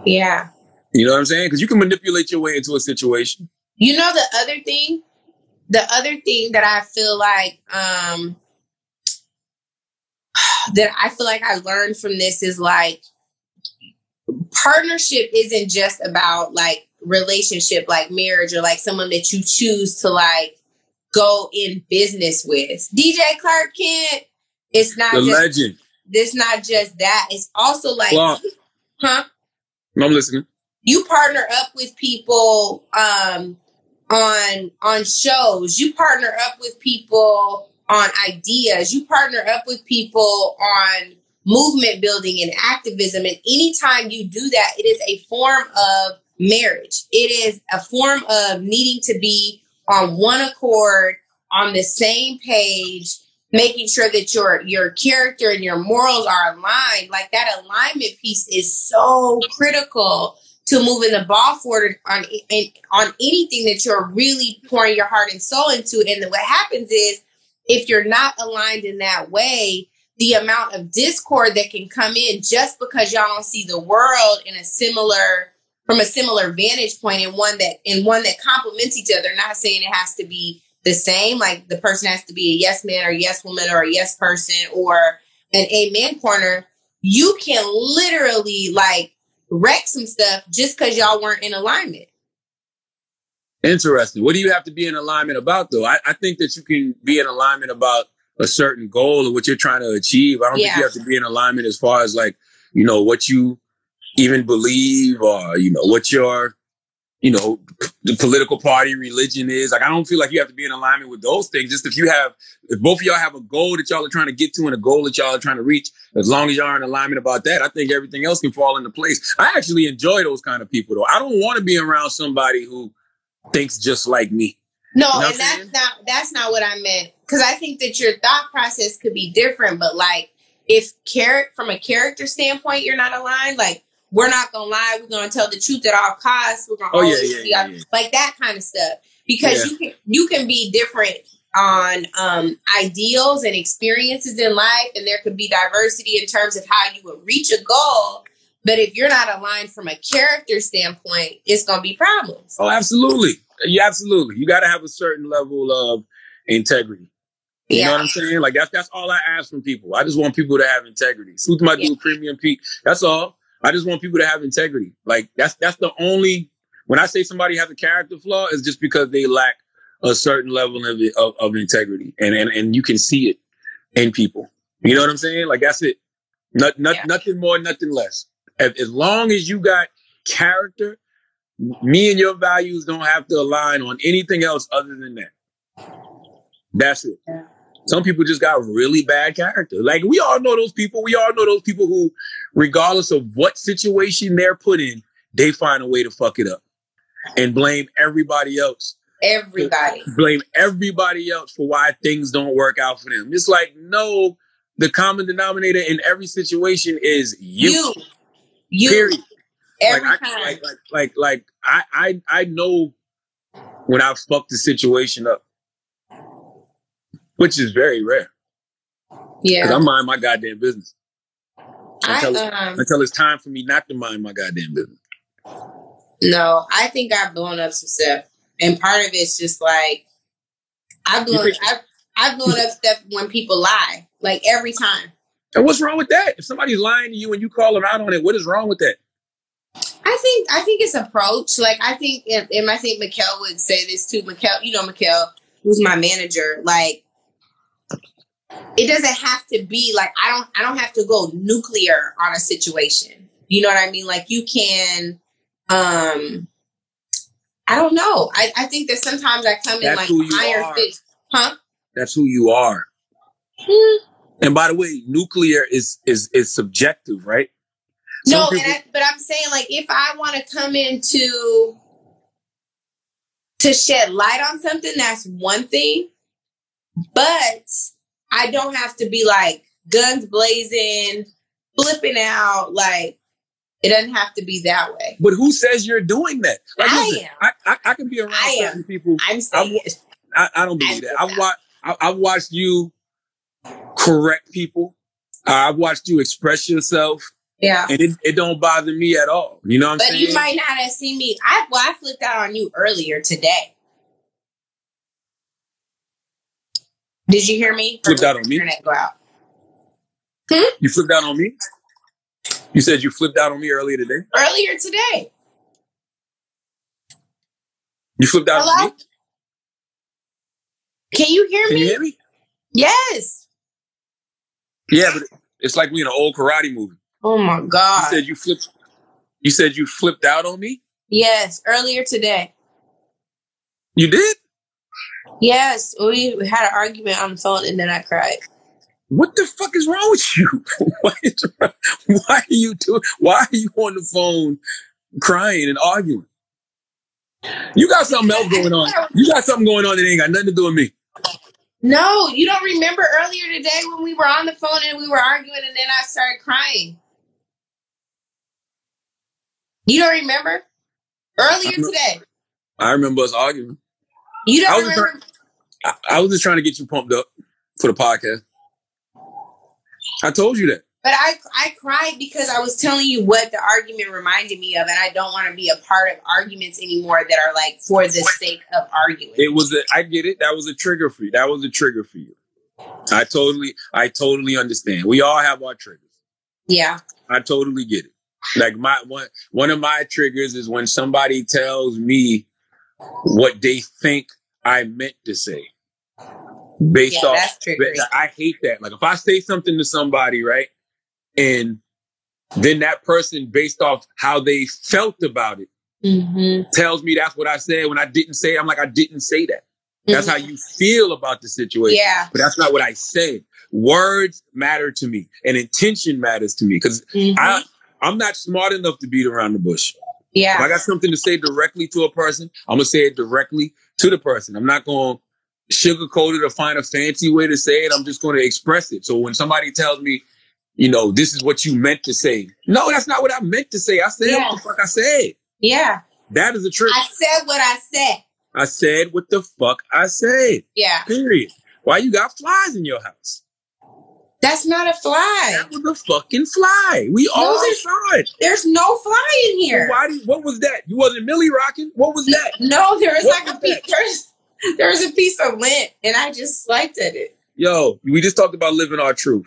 Yeah. You know what I'm saying? Because you can manipulate your way into a situation. You know, the other thing, the other thing that I feel like, um, that I feel like I learned from this is like partnership isn't just about like relationship, like marriage or like someone that you choose to like go in business with. D J Clark Kent, it's not the just, legend. It's not just that. It's also like, Clark. Huh? No, I'm listening. You partner up with people um, on on shows. You partner up with people on ideas. You partner up with people on movement building and activism. And anytime you do that, it is a form of marriage. It is a form of needing to be on one accord, on the same page, making sure that your your character and your morals are aligned. Like, that alignment piece is so critical to moving the ball forward on on anything that you're really pouring your heart and soul into. And what happens is, if you're not aligned in that way, the amount of discord that can come in just because y'all don't see the world in a similar from a similar vantage point, and one that and one that complements each other. Not saying it has to be the same, like the person has to be a yes man or a yes woman or a yes person or an amen corner. You can literally like wreck some stuff just because y'all weren't in alignment. Interesting. What do you have to be in alignment about, though? I, I think that you can be in alignment about a certain goal or what you're trying to achieve. I don't yeah. think you have to be in alignment as far as like, you know, what you even believe or, you know, what your, you know, the political party, religion is. Like, I don't feel like you have to be in alignment with those things. Just if you have, if both of y'all have a goal that y'all are trying to get to and a goal that y'all are trying to reach, as long as y'all are in alignment about that, I think everything else can fall into place. I actually enjoy those kind of people, though. I don't want to be around somebody who thinks just like me. No, you know and that's saying? not, that's not what I meant. Cause I think that your thought process could be different, but like if char- from a character standpoint, you're not aligned, like, we're not going to lie. We're going to tell the truth at all costs. We're going to oh, yeah, yeah, yeah, yeah. like that kind of stuff, because yeah. you can, you can be different on um, ideals and experiences in life. And there could be diversity in terms of how you would reach a goal. But if you're not aligned from a character standpoint, it's going to be problems. Oh, absolutely. Yeah, absolutely. You got to have a certain level of integrity. You yeah. know what I'm saying? Like that's, that's all I ask from people. I just want people to have integrity. Salute to my yeah. dude, Premium Pete. That's all. I just want people to have integrity. Like that's that's the only. When I say somebody has a character flaw, it's just because they lack a certain level of of, of integrity, and, and and you can see it in people. You know what I'm saying? Like that's it. Not, not yeah. nothing more, nothing less. As, as long as you got character, me and your values don't have to align on anything else other than that. That's it. Yeah. Some people just got really bad character. Like we all know those people. We all know those people who, regardless of what situation they're put in, they find a way to fuck it up and blame everybody else. Everybody. Blame everybody else for why things don't work out for them. It's like, no, the common denominator in every situation is you. You. Period. You. Every like, time. I, like, like, like, like I, I, I know when I fucked the situation up. Which is very rare. Yeah. Because I mind my goddamn business. Until, I, um, it's, until it's time for me not to mind my goddamn business. No, I think I've blown up some stuff. And part of it's just like, I've blown, I've, I've blown up stuff when people lie. Like every time. And what's wrong with that? If somebody's lying to you and you call them out on it, what is wrong with that? I think I think it's approach. Like I think, and I think Mikkel would say this too. Mikkel, you know Mikkel, who's my manager, like, it doesn't have to be like, I don't, I don't have to go nuclear on a situation. You know what I mean? Like you can, um, I don't know. I, I think that sometimes I come in like iron fish. Huh? That's who you are. Hmm. And by the way, nuclear is, is, is subjective, right? Some no, people- and I, but I'm saying like, if I want to come into to shed light on something, that's one thing, but I don't have to be like guns blazing, flipping out. Like it doesn't have to be that way. But who says you're doing that? Like, I listen, am. I, I, I can be around I certain am. people. I'm saying I, I, I don't believe I that. I've watched. I've watched you correct people. Uh, I've watched you express yourself. Yeah, and it, it don't bother me at all. You know what I'm but saying? But you might not have seen me. I well, I flipped out on you earlier today. Did you hear me? Flipped out on me. Go out. Hmm? You flipped out on me? You said you flipped out on me earlier today? Earlier today. You flipped out Hello? on me? Can you hear Can me? Can you hear me? Yes. Yeah, but it's like we in an old karate movie. Oh my God. You said you flipped You said you flipped out on me? Yes, earlier today. You did? Yes, we had an argument on the phone and then I cried. What the fuck is wrong with you? Why, is, why are you doing, why are you on the phone crying and arguing? You got something else going on. You got something going on that ain't got nothing to do with me. No, you don't remember earlier today when we were on the phone and we were arguing and then I started crying? You don't remember? Earlier I remember, today. I remember us arguing. You don't I remember? Trying, I, I was just trying to get you pumped up for the podcast. I told you that. But I, I cried because I was telling you what the argument reminded me of, and I don't want to be a part of arguments anymore that are like for the sake of arguing. It was a, I get it. That was a trigger for you. That was a trigger for you. I totally, I totally understand. We all have our triggers. Yeah. I totally get it. Like my one, one of my triggers is when somebody tells me what they think I meant to say. Based yeah, off, that's triggering. I hate that. Like if I say something to somebody, right? And then that person, based off how they felt about it, mm-hmm. tells me that's what I said when I didn't say it. I'm like, I didn't say that. Mm-hmm. That's how you feel about the situation. Yeah. But that's not what I said. Words matter to me and intention matters to me because mm-hmm. I I'm not smart enough to beat around the bush. Yeah. If I got something to say directly to a person, I'm going to say it directly to the person. I'm not going to sugarcoat it or find a fancy way to say it. I'm just going to express it. So when somebody tells me, you know, this is what you meant to say. No, that's not what I meant to say. I said yeah. what the fuck I said. Yeah. That is a trick. I said what I said. I said what the fuck I said. Yeah. Period. Why you got flies in your house? That's not a fly. That was a fucking fly. We no, all saw it. There's no fly in here. Why did, what was that? You wasn't Millie rocking? What was that? No, there was what like was a piece. There's there's a piece of lint and I just sliced at it. Yo, we just talked about living our truth.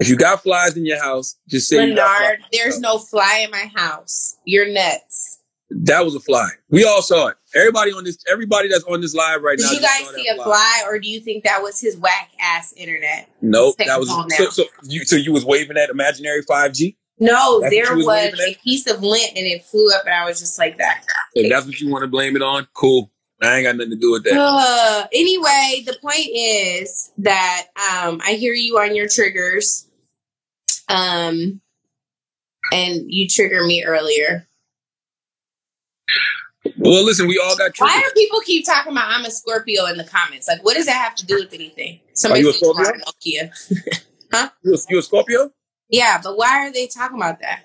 If you got flies in your house, just say Bernard, there's no fly in my house. You're nuts. That was a fly. We all saw it. Everybody on this, everybody that's on this live right now. Did you guys see a fly, or do you think that was his whack ass internet? Nope, that was so, so you. So you was waving at imaginary five G? No, there was a piece of lint and it flew up, and I was just like that. If that's what you want to blame it on, cool. I ain't got nothing to do with that. Uh, anyway, the point is that um, I hear you on your triggers. Um, and you triggered me earlier. Well, listen, we all got triggers. Why do people keep talking about I'm a Scorpio in the comments? Like, what does that have to do with anything? Somebody are you a Scorpio? Huh? You a, you a Scorpio? Yeah, but why are they talking about that?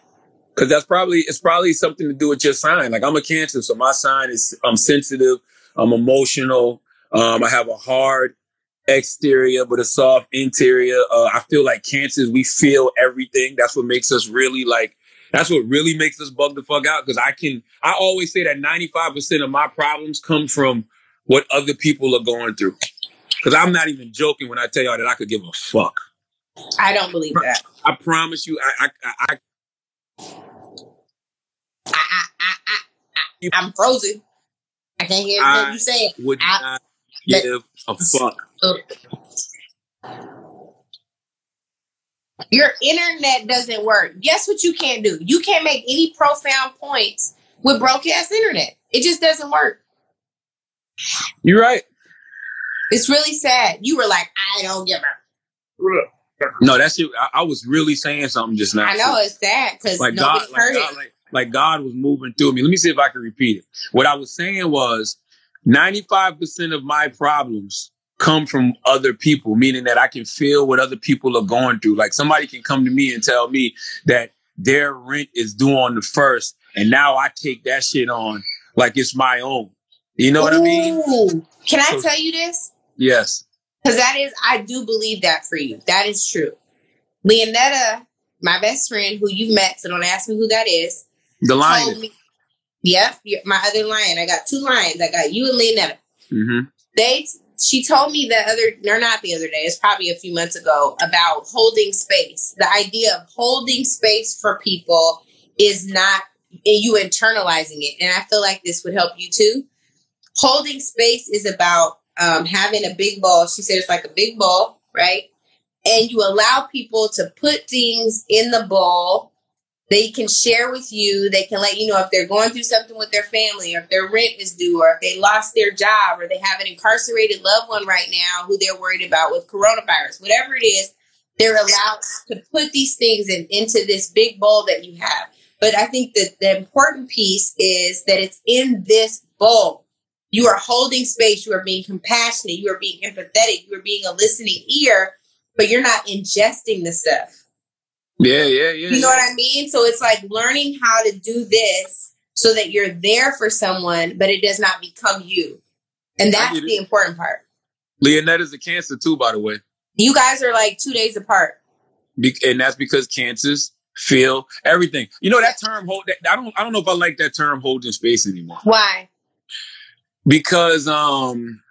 Because that's probably, it's probably something to do with your sign. Like I'm a Cancer, so my sign is, I'm sensitive, I'm emotional, um, I have a hard exterior, but a soft interior. Uh, I feel like Cancers, we feel everything. That's what makes us really like, that's what really makes us bug the fuck out. Because I can, I always say that ninety-five percent of my problems come from what other people are going through. Because I'm not even joking when I tell y'all that I could give a fuck. I don't believe that. I promise you, I, I, I, I, I, I, I, I'm frozen. I can't hear what you saying. Would I, not give but, a fuck. Uh, your internet doesn't work. Guess what you can't do? You can't make any profound points with broadcast internet. It just doesn't work. You're right. It's really sad. You were like, I don't give a. No, that shit. I, I was really saying something just now. I know so. It's sad because like nobody God, heard like God, it. Like, Like God was moving through me. Let me see if I can repeat it. What I was saying was ninety-five percent of my problems come from other people, meaning that I can feel what other people are going through. Like somebody can come to me and tell me that their rent is due on the first. And now I take that shit on like it's my own. You know Ooh. What I mean? Can I so, tell you this? Yes. Because that is, I do believe that for you. That is true. Leonetta, my best friend who you've met, so don't ask me who that is. The lion. Me, yep, my other lion. I got two lions. I got you and Leonetta. Mm-hmm. They. She told me the other, or not the other day. It's probably a few months ago about holding space. The idea of holding space for people is not you internalizing it, and I feel like this would help you too. Holding space is about um, having a big bowl. She said it's like a big bowl, right? And you allow people to put things in the bowl. They can share with you. They can let you know if they're going through something with their family or if their rent is due or if they lost their job or they have an incarcerated loved one right now who they're worried about with coronavirus. Whatever it is, they're allowed to put these things in, into this big bowl that you have. But I think that the important piece is that it's in this bowl. You are holding space. You are being compassionate. You are being empathetic. You are being a listening ear, but you're not ingesting the stuff. Yeah, yeah, yeah. You know what I mean? So it's like learning how to do this so that you're there for someone, but it does not become you. And that's the important part. Leonetta's a cancer too, by the way. You guys are like two days apart. Be- and that's because cancers feel everything. You know, that term, hold, that, I don't I don't know if I like that term holding space anymore. Why? Because um,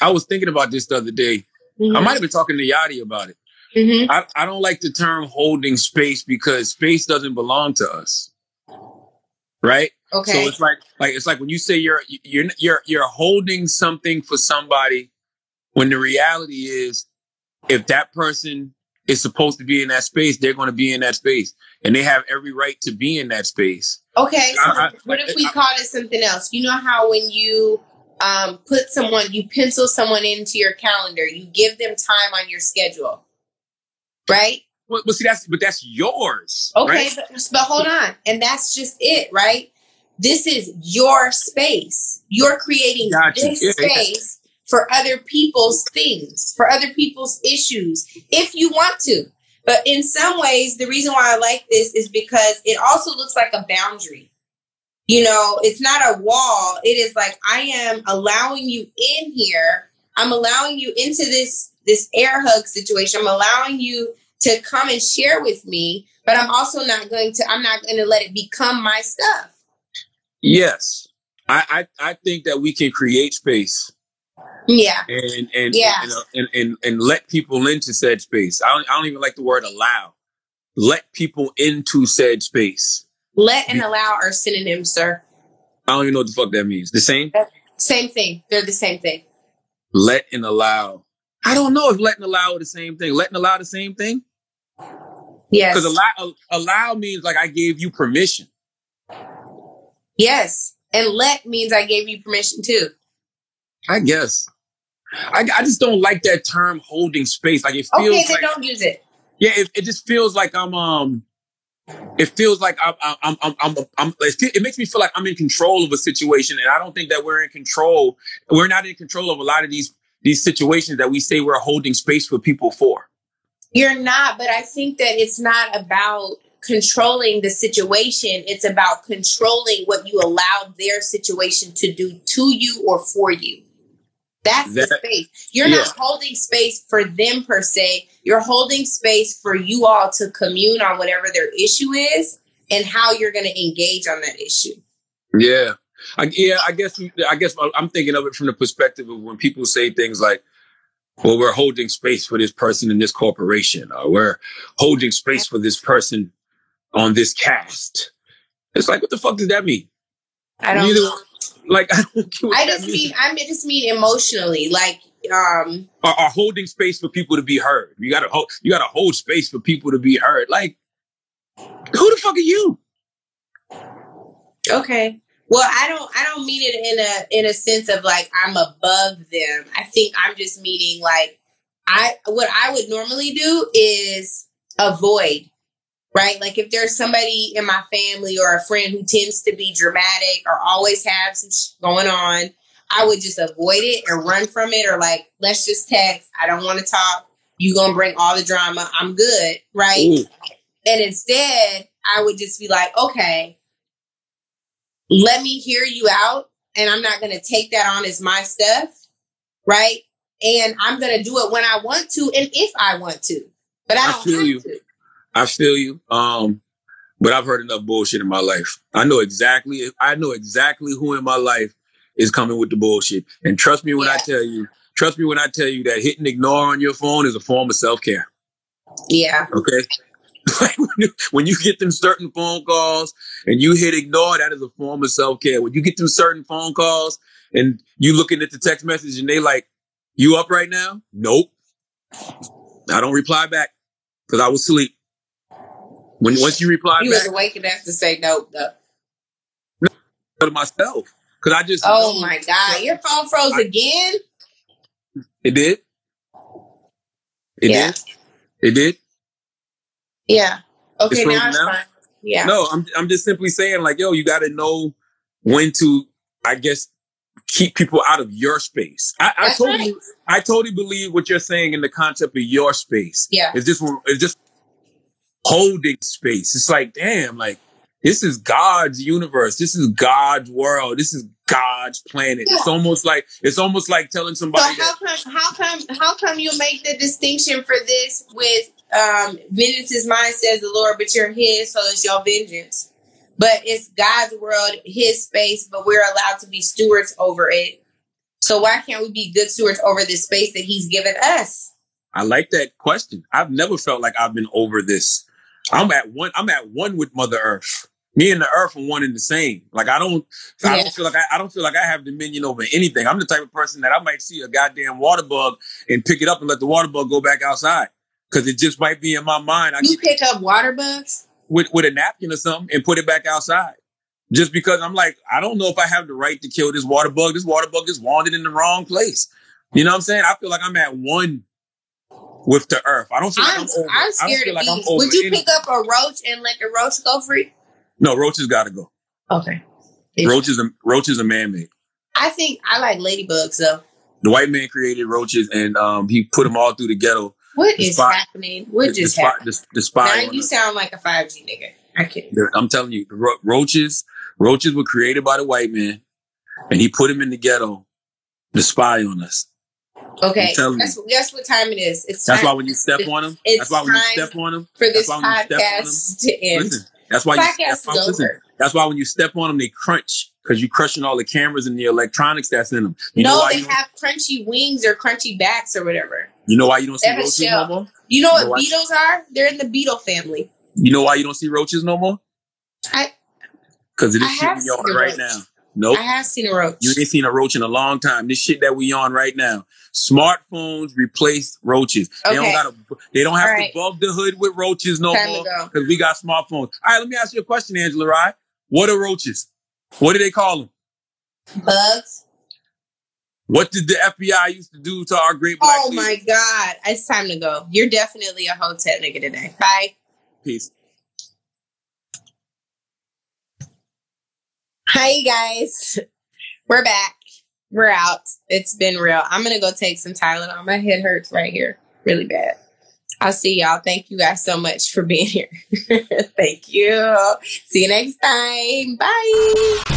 I was thinking about this the other day. Mm-hmm. I might have been talking to Yachty about it. Mm-hmm. I, I don't like the term holding space because space doesn't belong to us. Right? Okay. So it's like like it's like when you say you're you're you're you're holding something for somebody when the reality is if that person is supposed to be in that space, they're going to be in that space and they have every right to be in that space. Okay. So I, I, what if we I, call it something else? You know how when you um, put someone, you pencil someone into your calendar, you give them time on your schedule. Right? Well, well, see, that's but that's yours. Okay, right? but, but hold on. And that's just it, right? This is your space. You're creating gotcha. this yeah, space yeah. for other people's things, for other people's issues, if you want to. But in some ways, the reason why I like this is because it also looks like a boundary. You know, it's not a wall. It is like, I am allowing you in here. I'm allowing you into this this air hug situation. I'm allowing you to come and share with me, but I'm also not going to, I'm not going to let it become my stuff. Yes. I, I, I think that we can create space. Yeah. And, and, yeah. and, and, and, and let people into said space. I don't, I don't even like the word allow. Let people into said space. Let and allow are synonyms, sir. I don't even know what the fuck that means. The same? Same thing. They're the same thing. Let and allow. I don't know if letting allow the same thing. Letting allow the same thing? Yes. Because allow, allow means like I gave you permission. Yes. And let means I gave you permission too. I guess. I, I just don't like that term holding space. Like it feels okay, then like, don't use it. Yeah, it, it just feels like I'm um it feels like I'm I'm I'm I'm, I'm it makes me feel like I'm in control of a situation, and I don't think that we're in control. We're not in control of a lot of these These situations that we say we're holding space for people for. You're not, but I think that it's not about controlling the situation. It's about controlling what you allow their situation to do to you or for you. That's that, the space. You're yeah. not holding space for them per se. You're holding space for you all to commune on whatever their issue is and how you're going to engage on that issue. Yeah. I, yeah, I guess I guess I'm thinking of it from the perspective of when people say things like, well, we're holding space for this person in this corporation, or we're holding space for this person on this cast. It's like, what the fuck does that mean? I don't Neither, know. Like, I don't care what I just that mean, means. I just mean emotionally, like, um, are, are holding space for people to be heard. You gotta hold, you gotta hold space for people to be heard. Like, who the fuck are you? Okay. Well, I don't I don't mean it in a in a sense of like I'm above them. I think I'm just meaning like I what I would normally do is avoid, right? Like if there's somebody in my family or a friend who tends to be dramatic or always have some shit going on, I would just avoid it or run from it or like, let's just text. I don't want to talk. You're going to bring all the drama. I'm good, right? Ooh. And instead, I would just be like, okay, let me hear you out, and I'm not going to take that on as my stuff, right? And I'm going to do it when I want to and if I want to, but I don't I feel have you. to. I feel you. Um, but I've heard enough bullshit in my life. I know exactly. I know exactly who in my life is coming with the bullshit. And trust me when yeah. I tell you, trust me when I tell you that hitting ignore on your phone is a form of self-care. Yeah. Okay. Like when, you, when you get them certain phone calls and you hit ignore, that is a form of self-care. When you get them certain phone calls and you looking at the text message and they like, you up right now? Nope. I don't reply back because I was asleep. When once you reply you back. You was awake enough to say nope. No. no to myself. Because I just. Oh my God. Your phone froze I, again? It did. It yeah. did. It did. Yeah. Okay. It's now it's fine. Yeah. No, I'm I'm just simply saying like, yo, you got to know when to, I guess, keep people out of your space. I, I totally, right. I totally believe what you're saying in the concept of your space. Yeah, it's just, it's just holding space. It's like, damn, like this is God's universe. This is God's world. This is God's planet. Yeah. It's almost like, it's almost like telling somebody. So how that, come, how come, how come you make the distinction for this with um, vengeance is mine, says the Lord, but you're His, so it's your vengeance. But it's God's world, His space, but we're allowed to be stewards over it. So why can't we be good stewards over this space that He's given us? I like that question. I've never felt like I've been over this. I'm at one. I'm at one with Mother Earth. Me and the Earth are one and the same. Like I don't. I yeah. don't feel like I, I don't feel like I have dominion over anything. I'm the type of person that I might see a goddamn water bug and pick it up and let the water bug go back outside because it just might be in my mind. I you keep- pick up water bugs. With, with a napkin or something and put it back outside just because I'm like, I don't know if I have the right to kill this water bug. This water bug is wandered in the wrong place. You know what I'm saying? I feel like I'm at one with the earth. I don't feel I'm, like I'm over. I'm scared of like bees. Would you anything. Pick up a roach and let the roach go free? No, roaches got to go. Okay. Roaches are, roaches are man-made. I think I like ladybugs though. The white man created roaches and um, he put them all through the ghetto. What the is spy, happening? What the, just the spy, happened? The, the spy now you the, sound like a five G nigga. I can't. I'm telling you, ro- roaches, roaches were created by the white man, and he put them in the ghetto to spy on us. Okay, that's, that's what time it is. It's that's time. Why when you step on them, it's that's why when you step on them for this podcast to end. Listen, that's why podcast you, that's, why, is listen, over. That's why when you step on them, they crunch. Because you're crushing all the cameras and the electronics that's in them. You no, know why they you have crunchy wings or crunchy backs or whatever. You know why you don't see roaches shell. no more? You know, you know what beetles you... are? They're in the beetle family. You know why you don't see roaches no more? I Because it is shit we on right roach. now. Nope. I have seen a roach. You ain't seen a roach in a long time. This shit that we on right now. Smartphones replace roaches. Okay. They don't gotta, They don't have all to right. bug the hood with roaches no time more. Because we got smartphones. All right, let me ask you a question, Angela Rye. What are roaches? What do they call them? Bugs. What did the F B I used to do to our great black Oh, leader? My God. It's time to go. You're definitely a whole tech nigga today. Bye. Peace. Hi, guys. We're back. We're out. It's been real. I'm going to go take some Tylenol. My head hurts right here. Really bad. I'll see y'all. Thank you guys so much for being here. Thank you. See you next time. Bye.